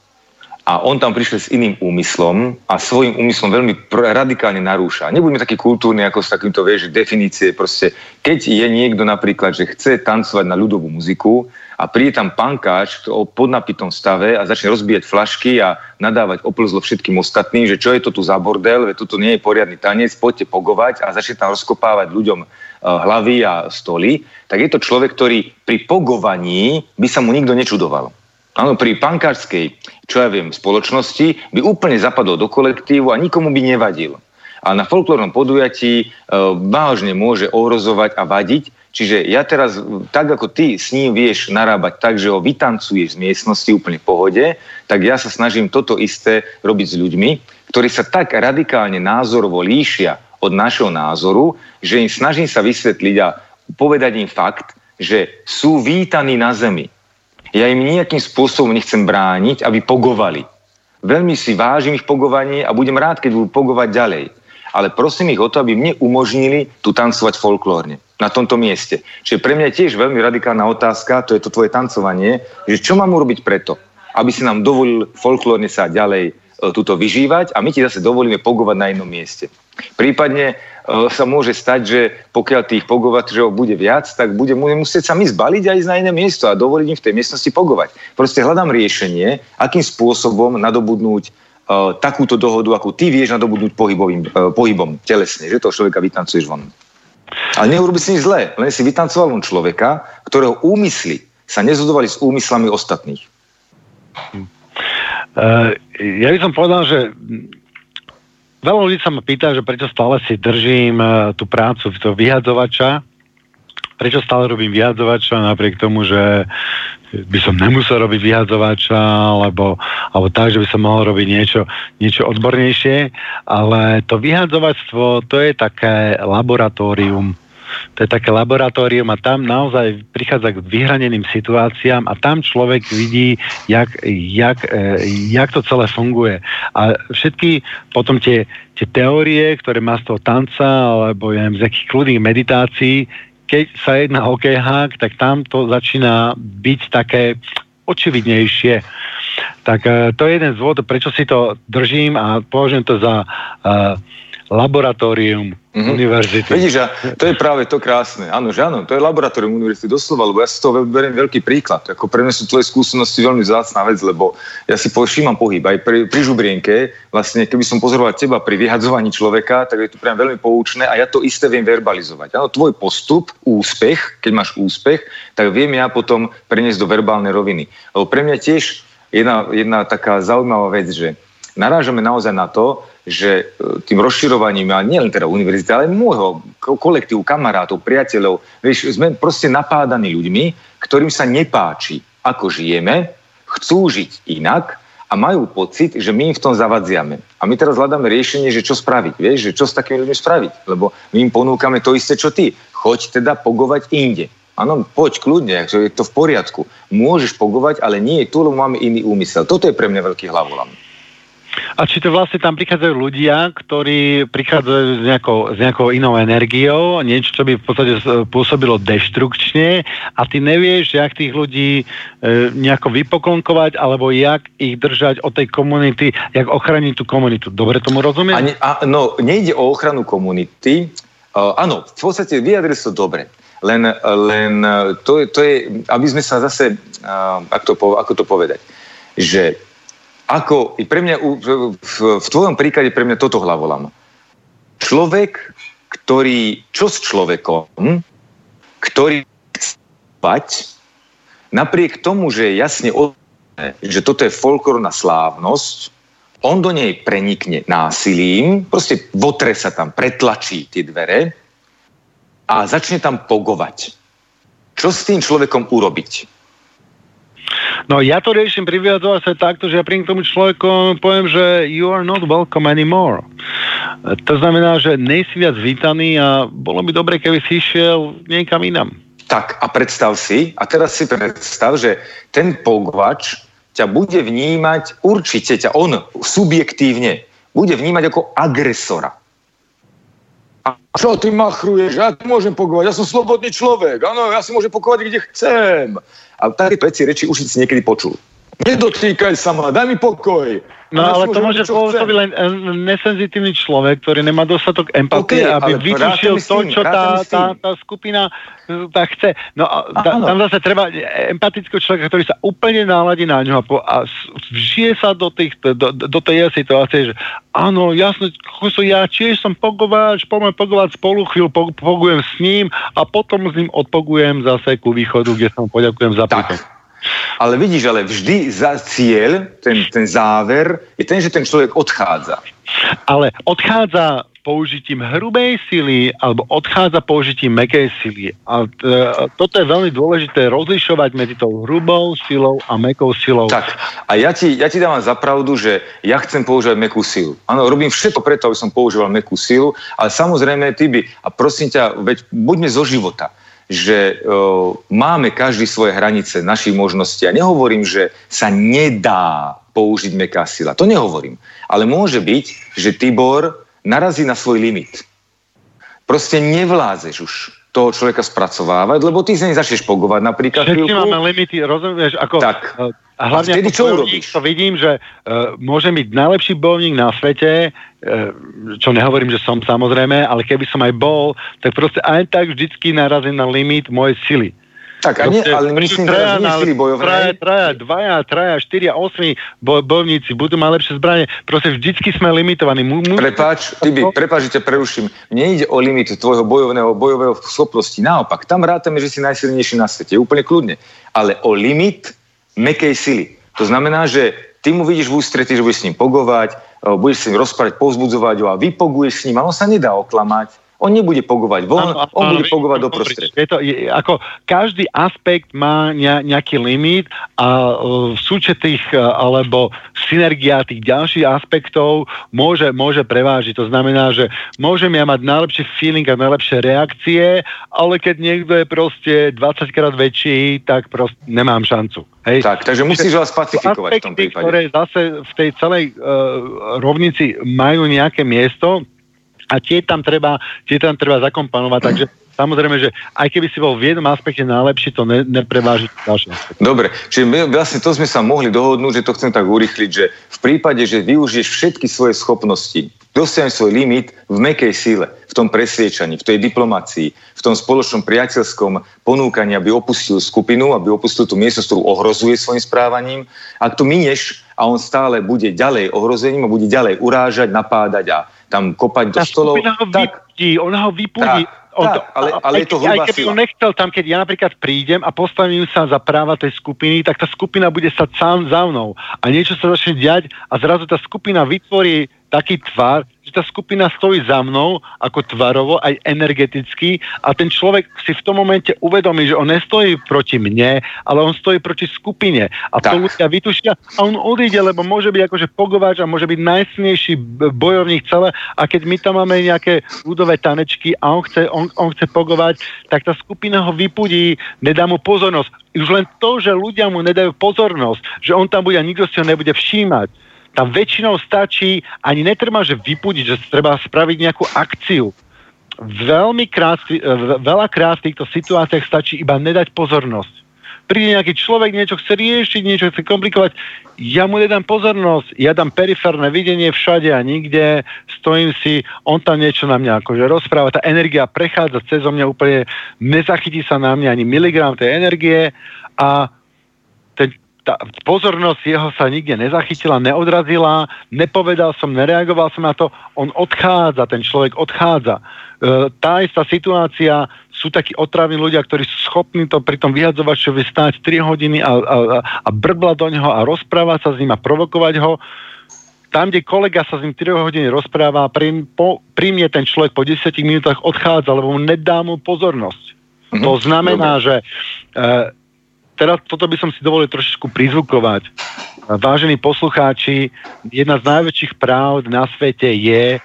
a on tam prišiel s iným úmyslom a svojím úmyslom veľmi pr- radikálne narúša. Nebuďme taký kultúrny, ako s takýmto, vieš, definície proste. Keď je niekto napríklad, že chce tancovať na ľudovú muziku a príde tam pankáč o podnapitom stave a začne rozbíjať flašky a nadávať oplzlo všetkým ostatným, že čo je to tu za bordel, veď toto nie je poriadny tanec, poďte pogovať a začne tam rozkopávať ľuďom hlavy a stoly, tak je to človek, ktorý pri pogovaní by sa mu nikto nečudoval. Áno, pri pankárskej, čo ja viem, spoločnosti by úplne zapadol do kolektívu a nikomu by nevadil. A na folklórnom podujatí e, vážne môže ohrozovať a vadiť. Čiže ja teraz, tak ako ty s ním vieš narábať tak, že ho vytancuješ z miestnosti úplne v pohode, tak ja sa snažím toto isté robiť s ľuďmi, ktorí sa tak radikálne názorovo líšia od našeho názoru, že im snažím sa vysvetliť a povedať im fakt, že sú vítaní na zemi. Ja im nejakým spôsobom nechcem brániť, aby pogovali. Veľmi si vážim ich pogovanie a budem rád, keď budú pogovať ďalej. Ale prosím ich o to, aby mne umožnili tu tancovať folklórne na tomto mieste. Čiže pre mňa je tiež veľmi radikálna otázka, to je to tvoje tancovanie, že čo mám urobiť preto, aby si nám dovolil folklórne sa ďalej tuto vyžívať a my ti zase dovolíme pogovať na jednom mieste. Prípadne sa môže stať, že pokiaľ tých pogovateľov bude viac, tak bude musieť sa mi zbaliť a ísť na iné miesto a dovoliť im v tej miestnosti pogovať. Proste hľadám riešenie, akým spôsobom nadobudnúť uh, takúto dohodu, akú ty vieš nadobudnúť pohybovým, uh, pohybom telesne, že toho človeka vytancuješ von. Ale neurobi si nič zlé, len si vytancoval von človeka, ktorého úmysly sa nezhodovali s úmyslami ostatných. Hm. Uh, ja by som povedal, že veľa ľudí sa ma pýta, že prečo stále si držím tú prácu toho vyhadzovača, prečo stále robím vyhadzovača napriek tomu, že by som nemusel robiť vyhadzovača alebo, alebo tak, že by som mohol robiť niečo, niečo odbornejšie, ale to vyhadzovačstvo, to je také laboratórium. To je také laboratórium a tam naozaj prichádza k vyhraneným situáciám a tam človek vidí, jak, jak, jak to celé funguje. A všetky potom tie, tie teórie, ktoré má z toho tanca alebo ja neviem, z nejakých kľudných meditácií, keď sa jedná o hák, tak tam to začína byť také očividnejšie. Tak to je jeden z dôvodov, prečo si to držím a považujem to za... Uh, laboratórium mm-hmm. univerzity. Vidíš, a to je práve to krásne. Áno, že áno, to je laboratórium univerzity, doslova, lebo ja si toho beriem veľký príklad. Ako pre mňa sú tvoje skúsenosti veľmi vzácna vec, lebo ja si povšímam pohyb. Aj pri, pri Žubrienke, vlastne, keby som pozoroval teba pri vyhadzovaní človeka, tak je to priam veľmi poučné a ja to isté viem verbalizovať. Áno, tvoj postup, úspech, keď máš úspech, tak viem ja potom preniesť do verbálnej roviny. Lebo pre mňa tiež jedna, jedna taká zaujímavá vec, že narážame naozaj na to, že tým rozširovaním, a nielen teda univerzity, ale môjho kolektívu, kamarátov, priateľov, vieš, sme proste napádaní ľuďmi, ktorým sa nepáči, ako žijeme, chcú žiť inak a majú pocit, že my im v tom zavadziame. A my teraz hľadáme riešenie, že čo spraviť, vieš, že čo s takými ľuďmi spraviť, lebo my im ponúkame to isté, čo ty. Choď teda pogovať inde. Áno, poď kľudne, je to v poriadku. Môžeš pogovať, ale nie tu, lebo máme iný úmysel. Toto je pre mňa veľký hlavolam. A či to vlastne tam prichádzajú ľudia, ktorí prichádzajú s nejakou, s nejakou inou energiou, niečo, čo by v podstate pôsobilo deštrukčne a ty nevieš, jak tých ľudí e, nejako vypoklonkovať, alebo jak ich držať od tej komunity, jak ochraniť tú komunitu. Dobre tomu rozumiem? A ne, a, no, nejde o ochranu komunity. Uh, áno, v podstate vyjadrili sa dobre. Len, len to, to je, aby sme sa zase, uh, ako, to, ako to povedať, že ako i pre mňa, v tvojom príklade pre mňa toto hlavolám. Človek, ktorý, čo s človekom, ktorý chce spať, napriek tomu, že je jasne odložené, že toto je folklórna slávnosť, on do nej prenikne násilím, proste votre sa tam, pretlačí tie dvere a začne tam pogovať. Čo s tým človekom urobiť? No ja to riešim pri vyhadzovactve takto, že ja príjem k tomu človeku poviem, že you are not welcome anymore. To znamená, že nejsi viac vítaný a bolo by dobre, keby si išiel niekam inam. Tak a predstav si, a teraz si predstav, že ten pogovač ťa bude vnímať, určite ťa on subjektívne bude vnímať ako agresora. A čo ty machruješ? Ja tu môžem pogovať, ja som slobodný človek, áno, ja si môžem pogovať, kde chcem. A také veci reči už si niekedy počul. Nedotýkaj sa ma, daj mi pokoj. No ale to môže spôsobiť len nesenzitívny človek, ktorý nemá dostatok empatie, okay, aby vytušil to, čo tá, tá, tá skupina tá chce. No a tá, tam zase treba empatického človeka, ktorý sa úplne náladí na ňo a vžije sa do, tých, do, do tej situácie, že áno, jasne, ja tiež som pogováč, poďme pogovať spolu, chvíľu pogujem s ním a potom s ním odpogujem zase ku východu, kde sa mu poďakujem za prítomnosť. Ale vidíš, ale vždy za cieľ, ten, ten záver, je ten, že ten človek odchádza. Ale odchádza použitím hrubej sily alebo odchádza použitím mäkkej sily. A t- toto je veľmi dôležité rozlišovať medzi tou hrubou silou a mäkkou silou. Tak, a ja ti, ja ti dávam za pravdu, že ja chcem používať mäkkú silu. Áno, robím všetko preto, aby som používal mäkkú silu, ale samozrejme ty by, a prosím ťa, veď buďme zo života, že uh, máme každý svoje hranice našich možností. Ja nehovorím, že sa nedá použiť mäkká sila. To nehovorím. Ale môže byť, že Tibor narazí na svoj limit. Proste nevládzeš už toho človeka spracovávať, lebo ty sa nezačneš pogovať napríklad. Všetci máme limity, rozumieš? Ako, tak. A hlavne vtedy, čo urobíš? To vidím, že uh, môže byť najlepší bojovník na svete, uh, čo nehovorím, že som samozrejme, ale keby som aj bol, tak proste aj tak vždycky narazím na limit mojej sily. Tak, proste, nie, ale myslím, že nie sily bojovné. Traja, traja, dvaja, traja, štyria, osmi boj, bojovníci budú mať lepšie zbranie. Proste vždycky sme limitovaní. M- m- Prepáč, Tibi, prepáč, že ťa preruším. Nejde o limit tvojho bojovného, bojového schopnosti. Naopak, tam rátame, že si najsilnejší na svete. Úplne kľudne. Ale o limit mäkkej sily. To znamená, že ty mu vidíš v ústretí, že budeš s ním pogovať, budeš s ním rozprávať, povzbudzovať ho a vypoguješ s ním, a on sa nedá oklamať. On nebude pogovať von, on bude pogovať do prostredia. Je to, je, ako každý aspekt má nejaký limit a v súčetých alebo synergia tých ďalších aspektov môže, môže prevážiť. To znamená, že môžem ja mať najlepší feeling a najlepšie reakcie, ale keď niekto je proste dvadsaťkrát väčší, tak proste nemám šancu. Hej. Tak, takže musíš ho spacifikovať v tom prípade. Aspekty, ktoré zase v tej celej uh, rovnici majú nejaké miesto, a tie tam treba, tie tam treba zakomponovať, takže samozrejme, že aj keby si bol v jednom aspekte najlepší, to ne, nepreváži ďalšie aspekty. Dobre, čiže my, vlastne to sme sa mohli dohodnúť, že to chcem tak urýchliť, že v prípade, že využiješ všetky svoje schopnosti, dosiahneš svoj limit v mäkkej síle, v tom presviečaní, v tej diplomácii, v tom spoločnom priateľskom ponúkaní, aby opustil skupinu, aby opustil tú miestnosť, ktorú ohrozuje svojim správaním. Ak to minieš a on stále bude ďalej ohrozením a bude ďalej urážať, napádať a tam kopať do stolov. Ona ho vypudí, ona ho vypudí. Ale, ale je to hrubá sila. Aj keby on nechcel tam, keď ja napríklad prídem a postavím sa za práva tej skupiny, tak tá skupina bude stať sám za mnou a niečo sa začne diať a zrazu tá skupina vytvorí taký tvar, že tá skupina stojí za mnou ako tvarovo, aj energeticky a ten človek si v tom momente uvedomí, že on nestojí proti mne, ale on stojí proti skupine a tak to ľudia vytušia a on odíde, lebo môže byť akože pogováč a môže byť najsilnejší bojovník celé a keď my tam máme nejaké ľudové tanečky a on chce, on, on chce pogovať, tak tá skupina ho vypudí, nedá mu pozornosť. Už len to, že ľudia mu nedajú pozornosť, že on tam bude a nikto si ho nebude všímať. Tam väčšinou stačí, ani netreba, že vypudiť, že treba spraviť nejakú akciu. Veľmi krát, veľakrát v týchto situáciách stačí iba nedať pozornosť. Príde nejaký človek, niečo chce riešiť, niečo chce komplikovať, ja mu nedám pozornosť, ja dám periférne videnie všade a nikde, stojím si, on tam niečo na mňa akože rozpráva, tá energia prechádza cez mňa úplne, nezachytí sa na mňa ani miligram tej energie a ten tá pozornosť jeho sa nikde nezachytila, neodrazila, nepovedal som, nereagoval som na to, on odchádza, ten človek odchádza. E, tá istá situácia, sú takí otrávni ľudia, ktorí sú schopní to pri tom vyhadzovačovi stáť tri hodiny a, a, a brbla do neho a rozprávať sa s ním a provokovať ho. Tam, kde kolega sa s ním tri hodiny rozpráva, pri, po, pri mne ten človek po desať minútach odchádza, lebo mu nedá mu pozornosť. Mm-hmm. To znamená, že... E, Teraz toto by som si dovolil trošičku prizvukovať. Vážení poslucháči, jedna z najväčších pravd na svete je,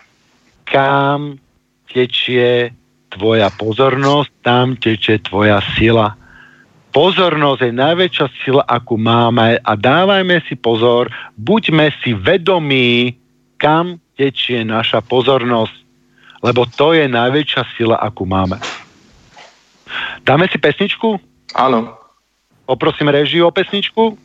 kam tečie tvoja pozornosť, tam tečie tvoja sila. Pozornosť je najväčšia sila, akú máme a dávajme si pozor, buďme si vedomí, kam tečie naša pozornosť, lebo to je najväčšia sila, akú máme. Dáme si pesničku? Áno. Poprosím režiu o pesničku.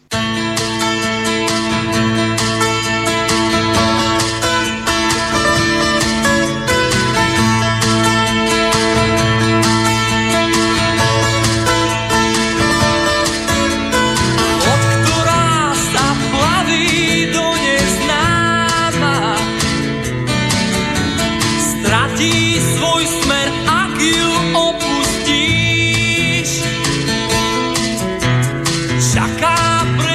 Chacabro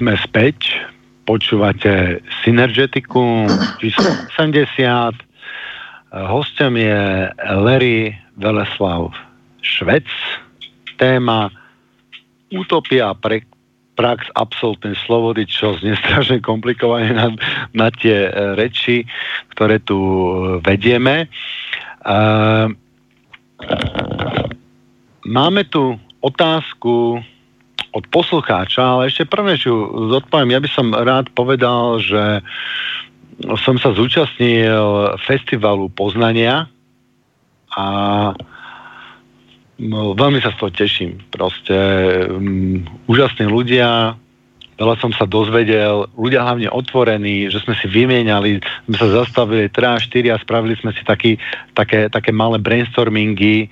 Sme späť, počúvate Synergeticum číslo osemdesiat. Hosťom je Leri Veleslav Švec. Téma utopia pre prax absolútnej slobody, čo je nestrašne komplikované na, na tie reči, ktoré tu vedieme. Máme tu otázku od poslucháča, ale ešte prvne, čo zodpoviem, ja by som rád povedal, že som sa zúčastnil festivalu poznania a veľmi sa z toho teším. Proste um, úžasní ľudia, veľa som sa dozvedel, ľudia hlavne otvorení, že sme si vymieniali, sme sa zastavili tri štyri a spravili sme si taký, také, také malé brainstormingy.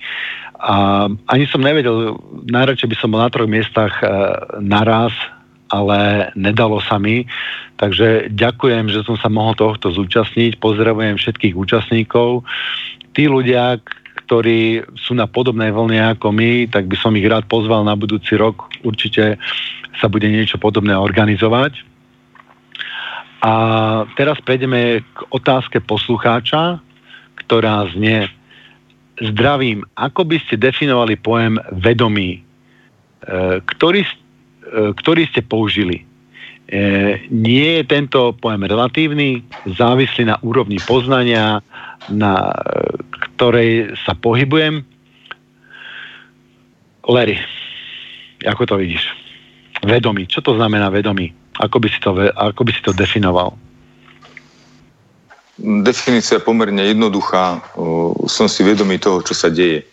A ani som nevedel, najradšej by som bol na troch miestach e, naraz, ale nedalo sa mi. Takže ďakujem, že som sa mohol tohto zúčastniť. Pozdravujem všetkých účastníkov. Tí ľudia, ktorí sú na podobnej vlne ako my, tak by som ich rád pozval na budúci rok. Určite sa bude niečo podobné organizovať. A teraz prejdeme k otázke poslucháča, ktorá znie: Zdravím, ako by ste definovali pojem vedomí, ktorý, ktorý ste použili? Nie je tento pojem relatívny, závislý na úrovni poznania, na ktorej sa pohybujem? Leri, ako to vidíš? Vedomí, čo to znamená vedomí? Ako by si to, ako by si to definoval? Definícia je pomerne jednoduchá. Som si vedomý toho, čo sa deje.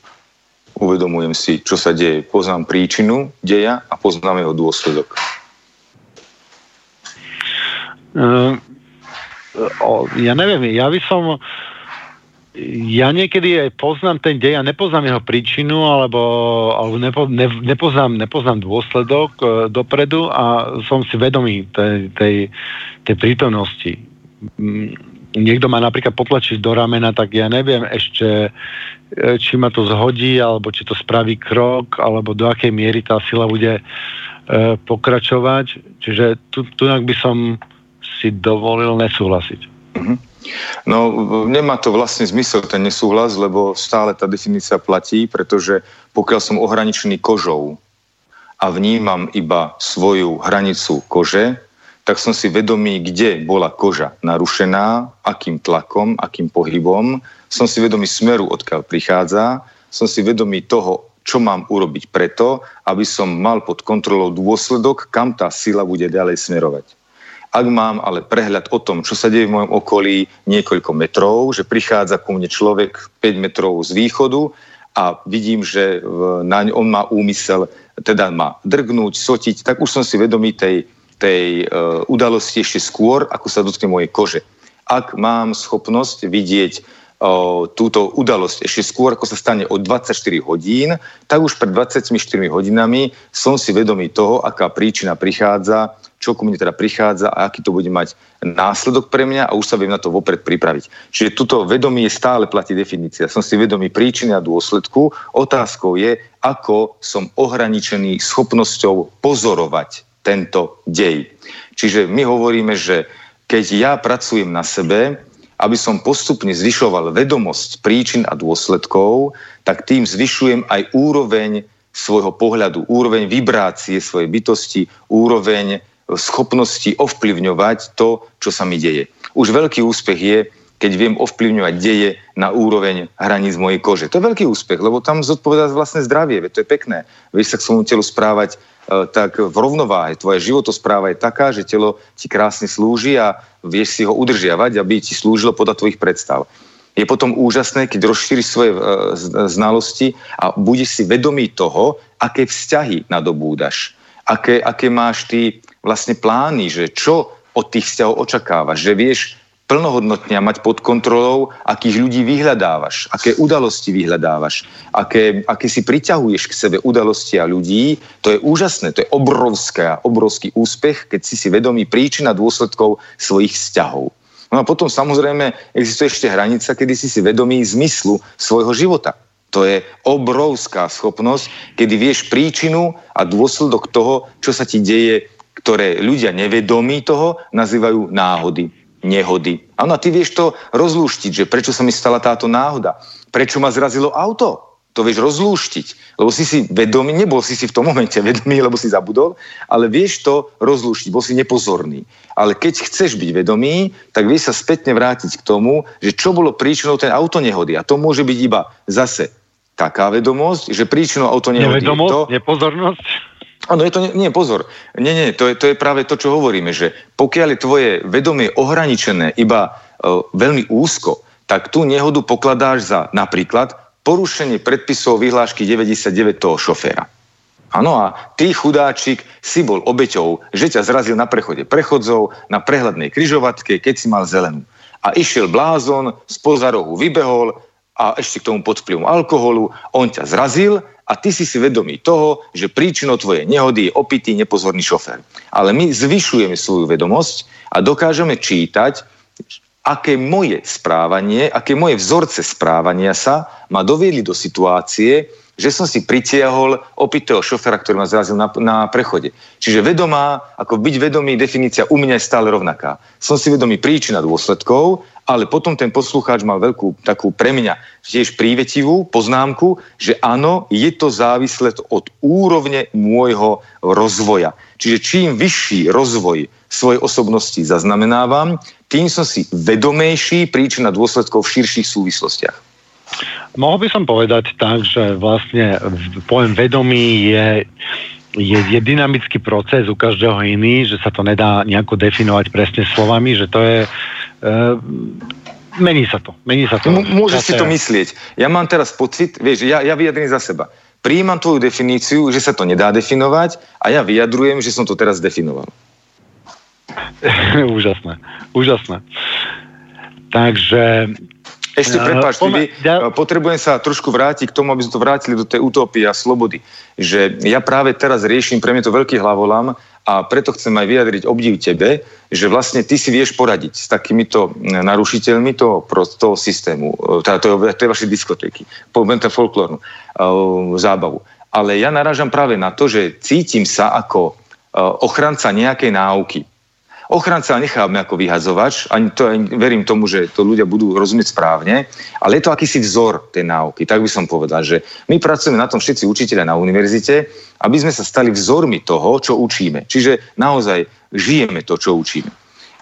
Uvedomujem si, čo sa deje. Poznám príčinu deja a poznám jeho dôsledok. Ja neviem, ja by som... Ja niekedy aj poznám ten dej a nepoznám jeho príčinu, alebo, alebo nepo, ne, nepoznám, nepoznám dôsledok dopredu a som si vedomý tej, tej, tej prítomnosti. Niekto ma napríklad potlačí do ramena, tak ja neviem ešte, či ma to zhodí, alebo či to spraví krok, alebo do akej miery tá sila bude e, pokračovať. Čiže tu, tu by som si dovolil nesúhlasiť. Mm-hmm. No, nemá to vlastne zmysel ten nesúhlas, lebo stále tá definícia platí, pretože pokiaľ som ohraničený kožou a vnímam iba svoju hranicu kože, tak som si vedomý, kde bola koža narušená, akým tlakom, akým pohybom. Som si vedomý smeru, odkiaľ prichádza. Som si vedomý toho, čo mám urobiť preto, aby som mal pod kontrolou dôsledok, kam tá sila bude ďalej smerovať. Ak mám ale prehľad o tom, čo sa deje v mojom okolí niekoľko metrov, že prichádza ku mne človek päť metrov z východu a vidím, že naň on má úmysel, teda má drgnúť, sotiť, tak už som si vedomý tej tej e, udalosti ešte skôr, ako sa dotkne mojej kože. Ak mám schopnosť vidieť e, túto udalosť ešte skôr, ako sa stane o dvadsaťštyri hodín, tak už pred dvadsaťštyri hodinami som si vedomý toho, aká príčina prichádza, čo ku mne teda prichádza a aký to bude mať následok pre mňa a už sa viem na to vopred pripraviť. Čiže tuto vedomie stále platí definícia. Som si vedomý príčiny a dôsledku. Otázkou je, ako som ohraničený schopnosťou pozorovať tento dej. Čiže my hovoríme, že keď ja pracujem na sebe, aby som postupne zvyšoval vedomosť príčin a dôsledkov, tak tým zvyšujem aj úroveň svojho pohľadu, úroveň vibrácie svojej bytosti, úroveň schopnosti ovplyvňovať to, čo sa mi deje. Už veľký úspech je, keď viem ovplyvňovať deje na úroveň hraníc mojej kože. To je veľký úspech, lebo tam zodpovedá vlastné zdravie, veď to je pekné. Vieš sa k svojmu telu správať e, tak v rovnováhe. Tvoja životospráva je taká, že telo ti krásne slúži a vieš si ho udržiavať, aby ti slúžilo podľa tvojich predstav. Je potom úžasné, keď rozšíriš svoje e, znalosti a budeš si vedomý toho, aké vzťahy nadobúdaš, aké, aké máš ty vlastne plány, že čo od tých vzťahov očakávaš, že vieš plnohodnotne mať pod kontrolou, akých ľudí vyhľadávaš, aké udalosti vyhľadávaš, aké, aké si priťahuješ k sebe udalosti a ľudí. To je úžasné, to je obrovská, obrovský úspech, keď si si vedomý príčina dôsledkov svojich vzťahov. No a potom samozrejme existuje ešte hranica, kedy si si vedomý zmyslu svojho života. To je obrovská schopnosť, kedy vieš príčinu a dôsledok toho, čo sa ti deje ktoré ľudia nevedomí toho nazývajú náhody, nehody. Áno, a ty vieš to rozlúštiť, že prečo sa mi stala táto náhoda, prečo ma zrazilo auto. To vieš rozlúštiť, lebo si si vedomý, nebol si si v tom momente vedomý, lebo si zabudol, ale vieš to rozlúštiť, bol si nepozorný. Ale keď chceš byť vedomý, tak vieš sa spätne vrátiť k tomu, že čo bolo príčinou tej autonehody. A to môže byť iba zase taká vedomosť, že príčinou autonehody je to... Nepozornosť? Áno, je to... Nie, nie pozor. Nie, nie, to je, to je práve to, čo hovoríme, že pokiaľ je tvoje vedomie ohraničené iba e, veľmi úzko, tak tú nehodu pokladáš za napríklad porušenie predpisov vyhlášky deväťdesiatdeväť toho šoféra. Áno, a ty, chudáčik, si bol obeťou, že ťa zrazil na prechode prechodzov, na prehľadnej križovatke, keď si mal zelenú. A išiel blázon, spoza rohu vybehol a ešte k tomu pod vplyvom alkoholu, on ťa zrazil a ty si si vedomý toho, že príčinou tvojej nehody je opitý nepozorný šofér. Ale my zvyšujeme svoju vedomosť a dokážeme čítať, aké moje správanie, aké moje vzorce správania sa ma doviedli do situácie, že som si pritiahol opitého šoféra, ktorý ma zrazil na, na prechode. Čiže vedomá, ako byť vedomý, definícia u mňa je stále rovnaká. Som si vedomý príčina dôsledkov, ale potom ten poslucháč mal veľkú takú pre mňa tiež prívetivú poznámku, že áno, je to závislé od úrovne môjho rozvoja. Čiže čím vyšší rozvoj svojej osobnosti zaznamenávam, tým som si vedomejší príčina dôsledkov v širších súvislostiach. Mohol by som povedať tak, že vlastne pojem vedomí je, je, je dynamický proces u každého iný, že sa to nedá nejako definovať presne slovami, že to je... E, mení sa to. Mení sa to. M- môžeš si to myslieť. Ja mám teraz pocit, vieš, ja, ja vyjadrím za seba. Prijímam tvoju definíciu, že sa to nedá definovať a ja vyjadrujem, že som to teraz definoval. úžasné, úžasné. Takže... Ešte prepáč, Tibi, potrebujem sa trošku vrátiť k tomu, aby sme to vrátili do tej utopie a slobody. Že ja práve teraz riešim, pre mňa to veľký hlavolam a preto chcem aj vyjadriť obdiv tebe, že vlastne ty si vieš poradiť s takýmito narušiteľmi toho, toho systému, teda tej vašej diskotéky, poviem ten folklórnu zábavu. Ale ja narážam práve na to, že cítim sa ako ochranca nejakej náuky. Ochranca necháme ako vyhazovač, ani to, ani verím tomu, že to ľudia budú rozumieť správne, ale je to akýsi vzor tej náuky, tak by som povedal, že my pracujeme na tom všetci učitelia na univerzite, aby sme sa stali vzormi toho, čo učíme. Čiže naozaj žijeme to, čo učíme.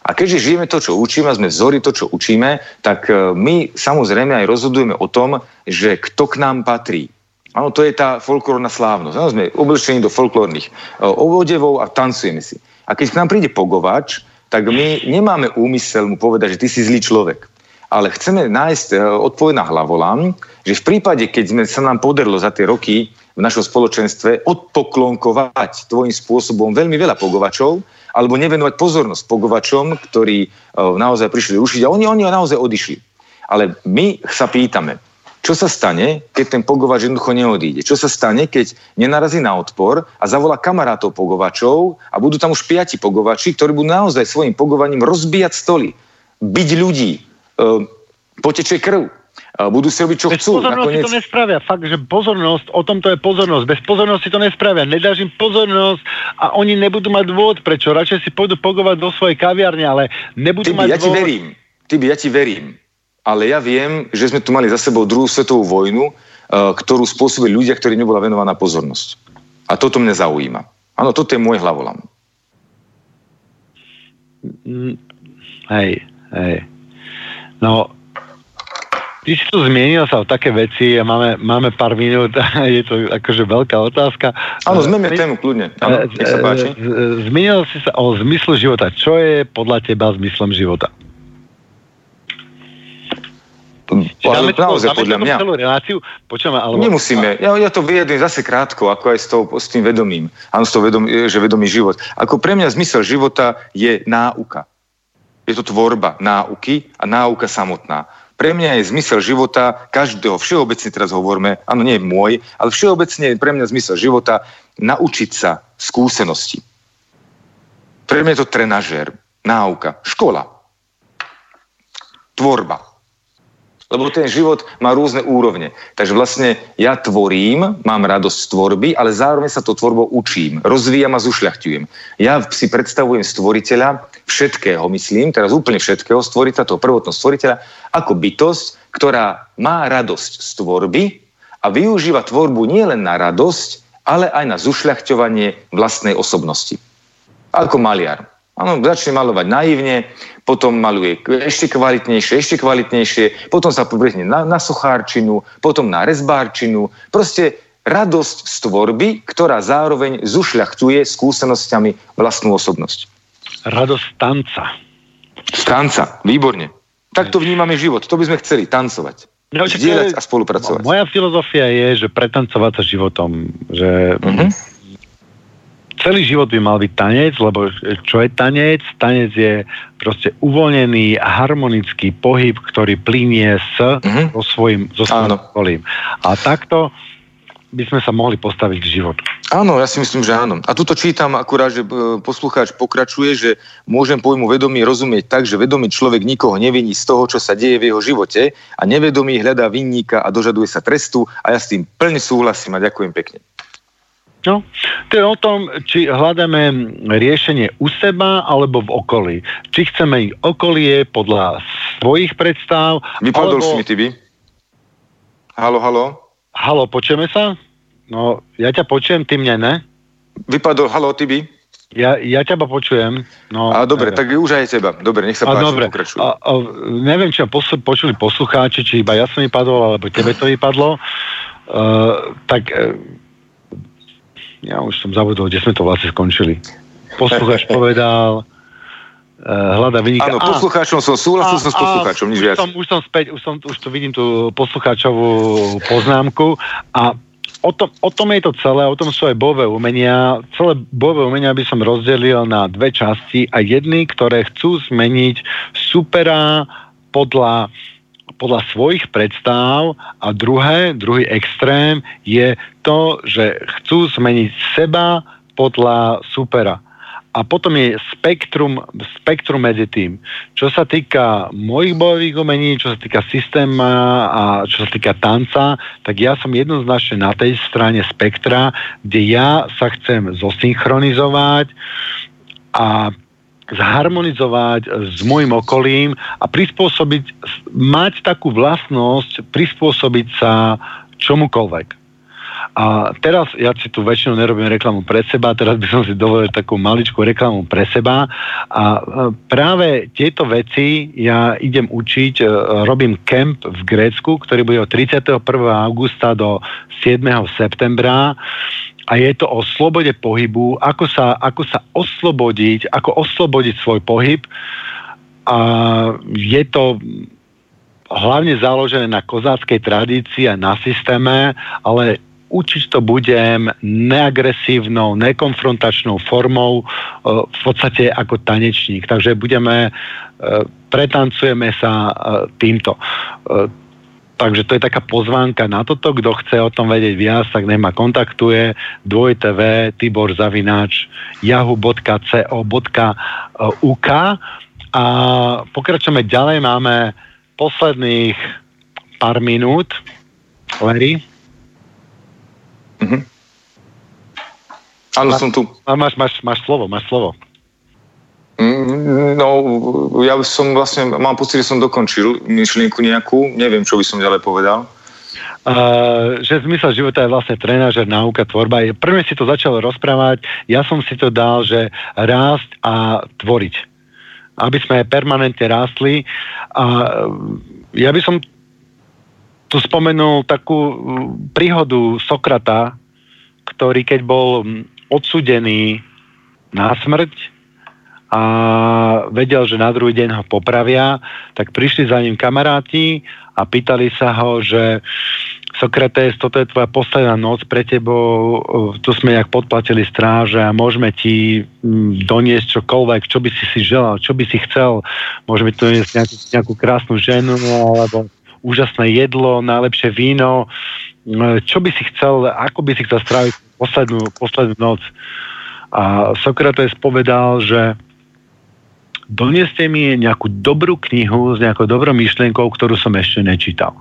A keďže žijeme to, čo učíme, a sme vzory to, čo učíme, tak my samozrejme aj rozhodujeme o tom, že kto k nám patrí. Áno, to je tá folklórna slávnosť. Áno, sme oblečení do folklórnych odevov a tancujeme si. A keď k nám príde pogovač, tak my nemáme úmysel mu povedať, že ty si zlý človek. Ale chceme nájsť odpoveď na hlavolám, že v prípade, keď sme, sa nám podarilo za tie roky v našom spoločenstve odpoklonkovať tvojím spôsobom veľmi veľa pogovačov, alebo nevenovať pozornosť pogovačom, ktorí naozaj prišli rušiť a oni, oni naozaj odišli. Ale my sa pýtame, čo sa stane, keď ten pogovač jednoducho neodíde? Čo sa stane, keď nenarazí na odpor a zavolá kamarátov pogovačov a budú tam už piati pogovači, ktorí budú naozaj svojim pogovaním rozbíjať stoly, byť ľudí, potečie krv, budú si robiť, čo bez chcú. Bez pozornosti nakoniec... to nespravia. Fakt, že pozornosť, o tomto je pozornosť. Bez pozornosti to nespravia. Nedáš im pozornosť a oni nebudú mať dôvod, prečo. Radšej si pôjdu pogovať do svojej kaviarne, ale nebudú Tibi, mať ja dôvod. Ti verím. Tibi, ja ti verím. Ale ja viem, že sme tu mali za sebou druhú svetovú vojnu, ktorú spôsobili ľudia, ktorým nebola venovaná pozornosť. A toto mňa zaujíma. Áno, toto je môj hlavolam. Hej, hej. No, ty si tu zmienil sa o také veci a máme, máme pár minút a je to akože veľká otázka. Áno, zmenme tému, kľudne. Áno, nech sa páči. Zmienil si sa o zmysle života. Čo je podľa teba zmyslom života? Dáme celú reláciu? Počúvame, alebo... Nemusíme. Ja, ja to vyjedím zase krátko, ako aj s, tou, s tým vedomím. Áno, s tou vedomím, že vedomý život. Ako pre mňa zmysel života je náuka. Je to tvorba náuky a náuka samotná. Pre mňa je zmysel života každého, všeobecne teraz hovoríme, áno, nie môj, ale všeobecne je pre mňa zmysel života naučiť sa skúsenosti. Pre mňa je to trenažér, náuka, škola, tvorba. Lebo ten život má rôzne úrovne. Takže vlastne ja tvorím, mám radosť tvorby, ale zároveň sa to tvorbou učím, rozvíjam a zušľachtujem. Ja si predstavujem stvoriteľa všetkého, myslím, teraz úplne všetkého, stvoriteľa, toho prvotného stvoriteľa, ako bytosť, ktorá má radosť z tvorby a využíva tvorbu nielen na radosť, ale aj na zušľachťovanie vlastnej osobnosti. Ako maliar. Áno, začne malovať naivne, potom maluje ešte kvalitnejšie, ešte kvalitnejšie, potom sa pobrehne na, na sochárčinu, potom na rezbárčinu. Proste radosť z tvorby, ktorá zároveň zušľachtuje skúsenosťami vlastnú osobnosť. Radosť tanca. Tanca, výborne. Takto vnímame život, to by sme chceli, tancovať. No, zdieľať a spolupracovať. Moja filozofia je, že pretancovať sa životom, že... Mm-hmm. Celý život by mal byť tanec, lebo čo je tanec? Tanec je proste uvoľnený, harmonický pohyb, ktorý plynie s mm-hmm. so svojím so okolím. A takto by sme sa mohli postaviť k životu. Áno, ja si myslím, že áno. A tuto čítam akurát, že poslucháč pokračuje, že môžem pojmu vedomí rozumieť tak, že vedomý človek nikoho neviní z toho, čo sa deje v jeho živote a nevedomý hľadá vinníka a dožaduje sa trestu a ja s tým plne súhlasím a ďakujem pekne. No, to je o tom, či hľadáme riešenie u seba alebo v okolí. Či chceme okolie podľa svojich predstav. Vypadol alebo... si mi ty vy. Haló, haló. Haló, počujeme sa? No, ja ťa počujem, ty mne ne? Vypadol, haló, ty vy. Ja, ja ťa počujem. No, a dobre, neviem. Tak už aj teba. Dobre, nech sa páči, pokračuj. A, a, neviem, či posu, počuli poslucháči, či iba ja som vypadol, alebo tebe to vypadlo. Uh, tak... Ja už som zabudol, kde sme to vlastne skončili. Poslucháč povedal, hľada vyniká. Áno, poslucháčom som súhlasil, som s poslucháčom, nič viac. Som, už som späť, už, som, už tu vidím tú poslucháčovú poznámku a o tom, o tom je to celé, o tom sú aj bojové umenia. Celé bojové umenia by som rozdelil na dve časti a jedny, ktoré chcú zmeniť supera podľa podľa svojich predstav a druhé, druhý extrém je to, že chcú zmeniť seba podľa supera. A potom je spektrum, spektrum medzi tým. Čo sa týka mojich bojových umení, čo sa týka systéma a čo sa týka tanca, tak ja som jednoznačne na tej strane spektra, kde ja sa chcem zosynchronizovať a zharmonizovať s môjim okolím a prispôsobiť, mať takú vlastnosť, prispôsobiť sa čomukoľvek. A teraz, ja si tu väčšinou nerobím reklamu pre seba, teraz by som si dovolil takú maličkú reklamu pre seba a práve tieto veci ja idem učiť, robím kemp v Grécku, ktorý bude od tridsiateho prvého augusta do siedmeho septembra. A je to o slobode pohybu, ako sa, ako sa oslobodiť, ako oslobodiť svoj pohyb. A je to hlavne založené na kozáckej tradícii a na systéme, ale učiť to budem neagresívnou, nekonfrontačnou formou, v podstate ako tanečník. Takže budeme, pretancujeme sa týmto. Takže to je taká pozvánka na toto. Kto chce o tom vedieť viac, tak nech ma kontaktuje dvojtv tibor zavináč yahoo bodka co bodka uk a pokračujeme ďalej. Máme posledných pár minút. Leri? Mhm. Áno, som tu. Máš, máš, máš slovo, máš slovo. No, ja som vlastne, mám pocit, že som dokončil myšlienku nejakú, neviem, čo by som ďalej povedal. Uh, že zmysel života je vlastne trenážer, náuka, tvorba. Prvé si to začal rozprávať, ja som si to dal, že rásť a tvoriť. Aby sme permanentne rástli. A ja by som tu spomenul takú príhodu Sokrata, ktorý keď bol odsúdený na smrť, a vedel, že na druhý deň ho popravia, tak prišli za ním kamaráti a pýtali sa ho, že Sokrates, toto je tvoja posledná noc pre tebou, tu sme jak podplatili stráže a môžeme ti doniesť čokoľvek, čo by si si želal, čo by si chcel, môžeme ti doniesť nejakú, nejakú krásnu ženu alebo úžasné jedlo, najlepšie víno, čo by si chcel, ako by si chcel stráviť poslednú, poslednú noc. A Sokrates povedal, že doneste mi nejakú dobrú knihu s nejakou dobrou myšlienkou, ktorú som ešte nečítal.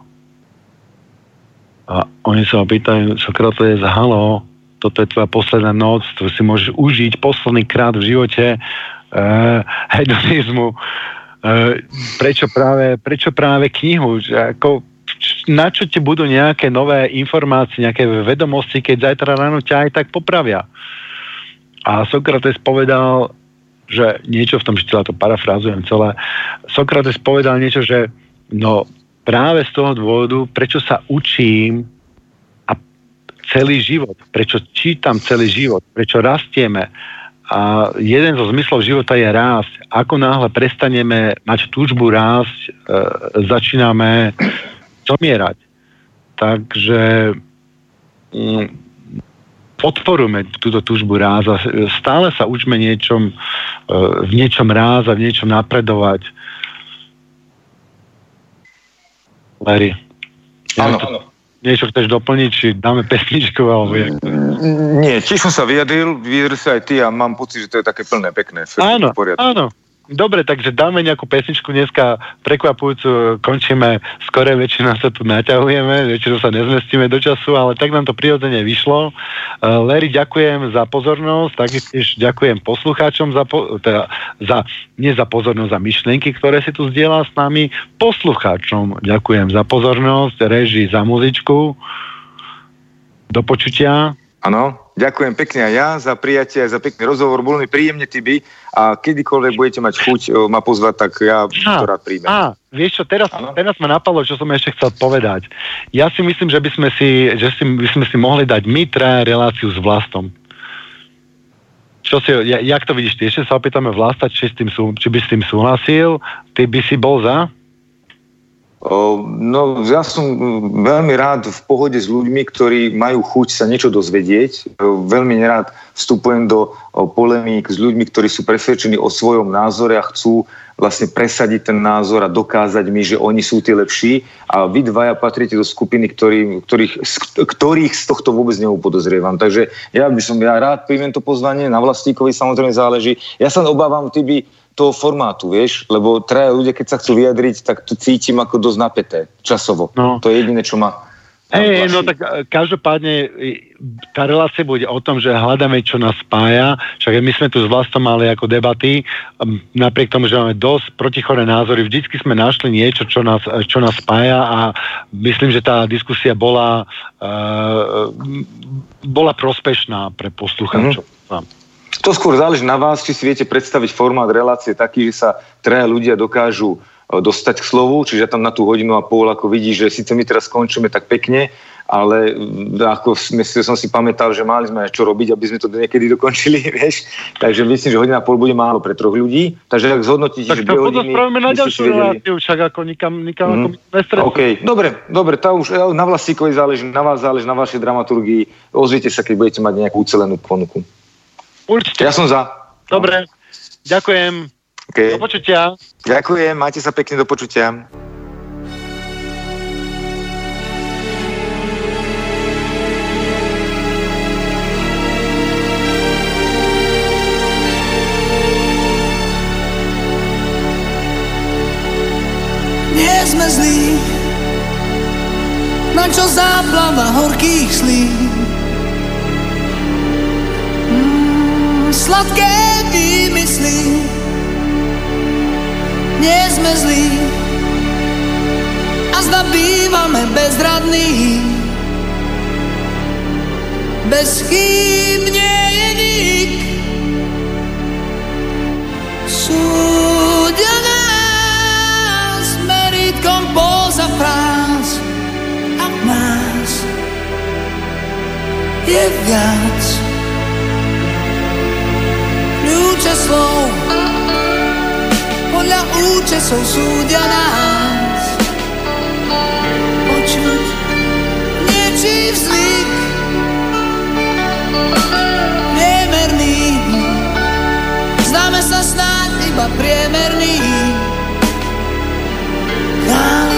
A oni sa ho pýtajú, Sokrates, halo, toto je tvoja posledná noc, tu si môžeš užiť posledný krát v živote uh, hedonizmu. Uh, prečo, práve, prečo práve knihu? Že ako, na čo ti budú nejaké nové informácie, nejaké vedomosti, keď zajtra ráno ťa aj tak popravia? A Sokrates povedal, že niečo v tom štýle, to parafrázujem celé, Sokrates povedal niečo, že no práve z toho dôvodu, prečo sa učím a celý život, prečo čítam celý život, prečo rastieme. A jeden zo zmyslov života je rásť. Ako náhle prestaneme mať túžbu rásť, e, začíname zomierať. Takže mm, podporujme túto túžbu rásť a stále sa učme niečom, e, v niečom rásť a v niečom napredovať. Leri, áno, áno. Niečo chceš doplniť, či dáme pesničku? Alebo jak to... Nie, tiež som sa vyjadril, vyjadril sa aj ty a mám pocit, že to je také plné, pekné. Áno, áno. Dobre, takže dáme nejakú pesničku dneska, prekvapujúcu, končíme skore, väčšina sa tu naťahujeme, väčšinou sa nezmestíme do času, ale tak nám to prirodzene vyšlo. Leri, ďakujem za pozornosť, taktiež ďakujem poslucháčom za, po, teda za, nie za pozornosť, za myšlienky, ktoré si tu zdieľa s nami. Poslucháčom ďakujem za pozornosť, režii za muzičku. Do počutia. Áno, ďakujem pekne aj ja za prijatie, za pekný rozhovor, bol mi príjemne, Tibi, a kedykoľvek budete mať chuť ma pozvať, tak ja á, to rád príjmem. Á, vieš čo, teraz, teraz ma napadlo, čo som ešte chcel povedať. Ja si myslím, že by sme si, že si, by sme si mohli dať my traja reláciu s Vlastom. Čo si, ja, jak to vidíš ty? Ešte sa opýtame Vlasta, či, s tým, či by s tým súhlasil, ty by si bol za... No, ja som veľmi rád v pohode s ľuďmi, ktorí majú chuť sa niečo dozvedieť. Veľmi nerád vstupujem do polemík s ľuďmi, ktorí sú presvedčení o svojom názore a chcú vlastne presadiť ten názor a dokázať mi, že oni sú tí lepší. A vy dvaja patríte do skupiny, ktorý, ktorých, ktorých z tohto vôbec neupodozrievam. Takže ja by som ja rád príjmem to pozvanie, na Vlastníkovi samozrejme záleží. Ja sa obávam, ty by... toho formátu, vieš, lebo traja ľudia, keď sa chcú vyjadriť, tak to cítim ako dosť napäté, časovo. No. To je jediné, čo ma... Hej, no tak každopádne tá relácia bude o tom, že hľadáme, čo nás spája, však my sme tu s Vlastom mali ako debaty, napriek tomu, že máme dosť protichodné názory, vždycky sme našli niečo, čo nás, čo nás spája a myslím, že tá diskusia bola e, bola prospešná pre poslucháčov. Mm-hmm. To skôr záleží na vás, či si viete predstaviť formát relácie taký, že sa traja ľudia dokážu dostať k slovu, čiže tam na tú hodinu a pol, ako vidíš, že síce my teraz skončíme tak pekne, ale ako som si pamätal, že mali sme čo robiť, aby sme to niekedy dokončili, vieš. Takže myslím, že hodina a pol bude málo pre troch ľudí. Takže ak zhodnotíte, tak že dve hodiny... Tak to spravíme na ďalšiu reláciu, však ako nikam, nikam mm. ako nestretnú. Okay. Dobre, dobre, tá už na Vlastníkovej záleží, na vás záleží, na vašej dramaturgii. Ozvite sa, keď budete mať nejakú ucelenú ponuku. Určite. Ja som za. Dobre, ďakujem. Okay. Do počutia. Ďakujem, majte sa pekne, do počutia. Nie sme zlí, na čo záplava horkých slív. Sladké výmysly, nie sme zlí a zda bývame bezradní, bez chýb nie je nik. Súdia nás meritkom poza frás a nás je viac slov. Podľa účesov súdia nás. Počuť niečí vznik priemerný. Známe sa snáď iba priemerný. Král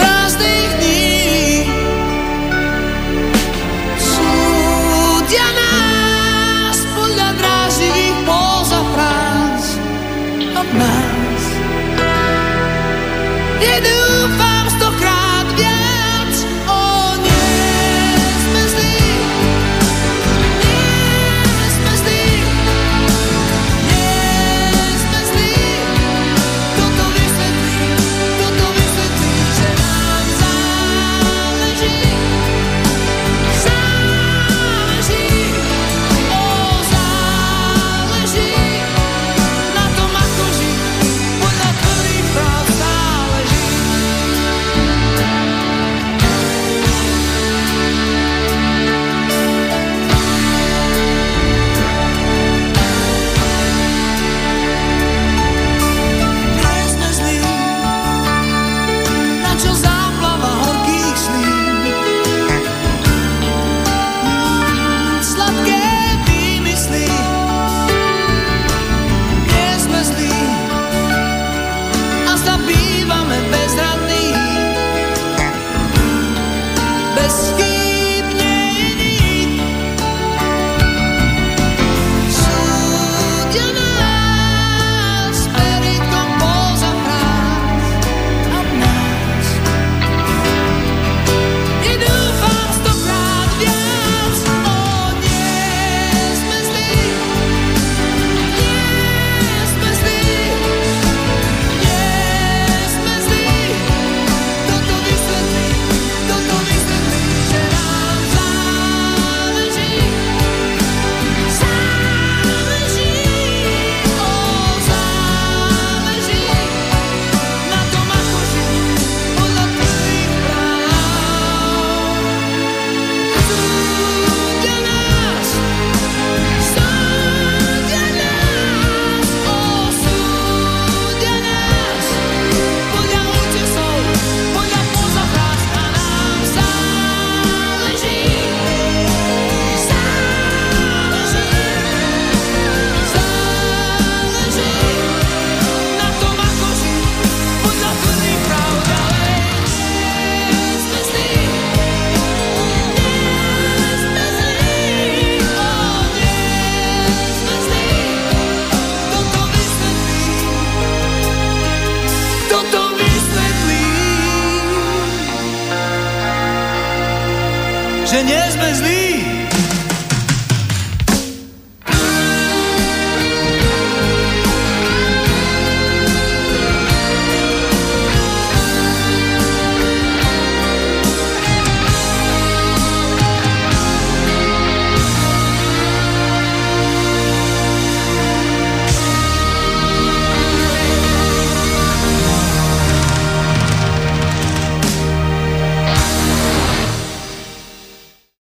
prázdnych dní. Súdia nás. Poza frás že nie sme zlí.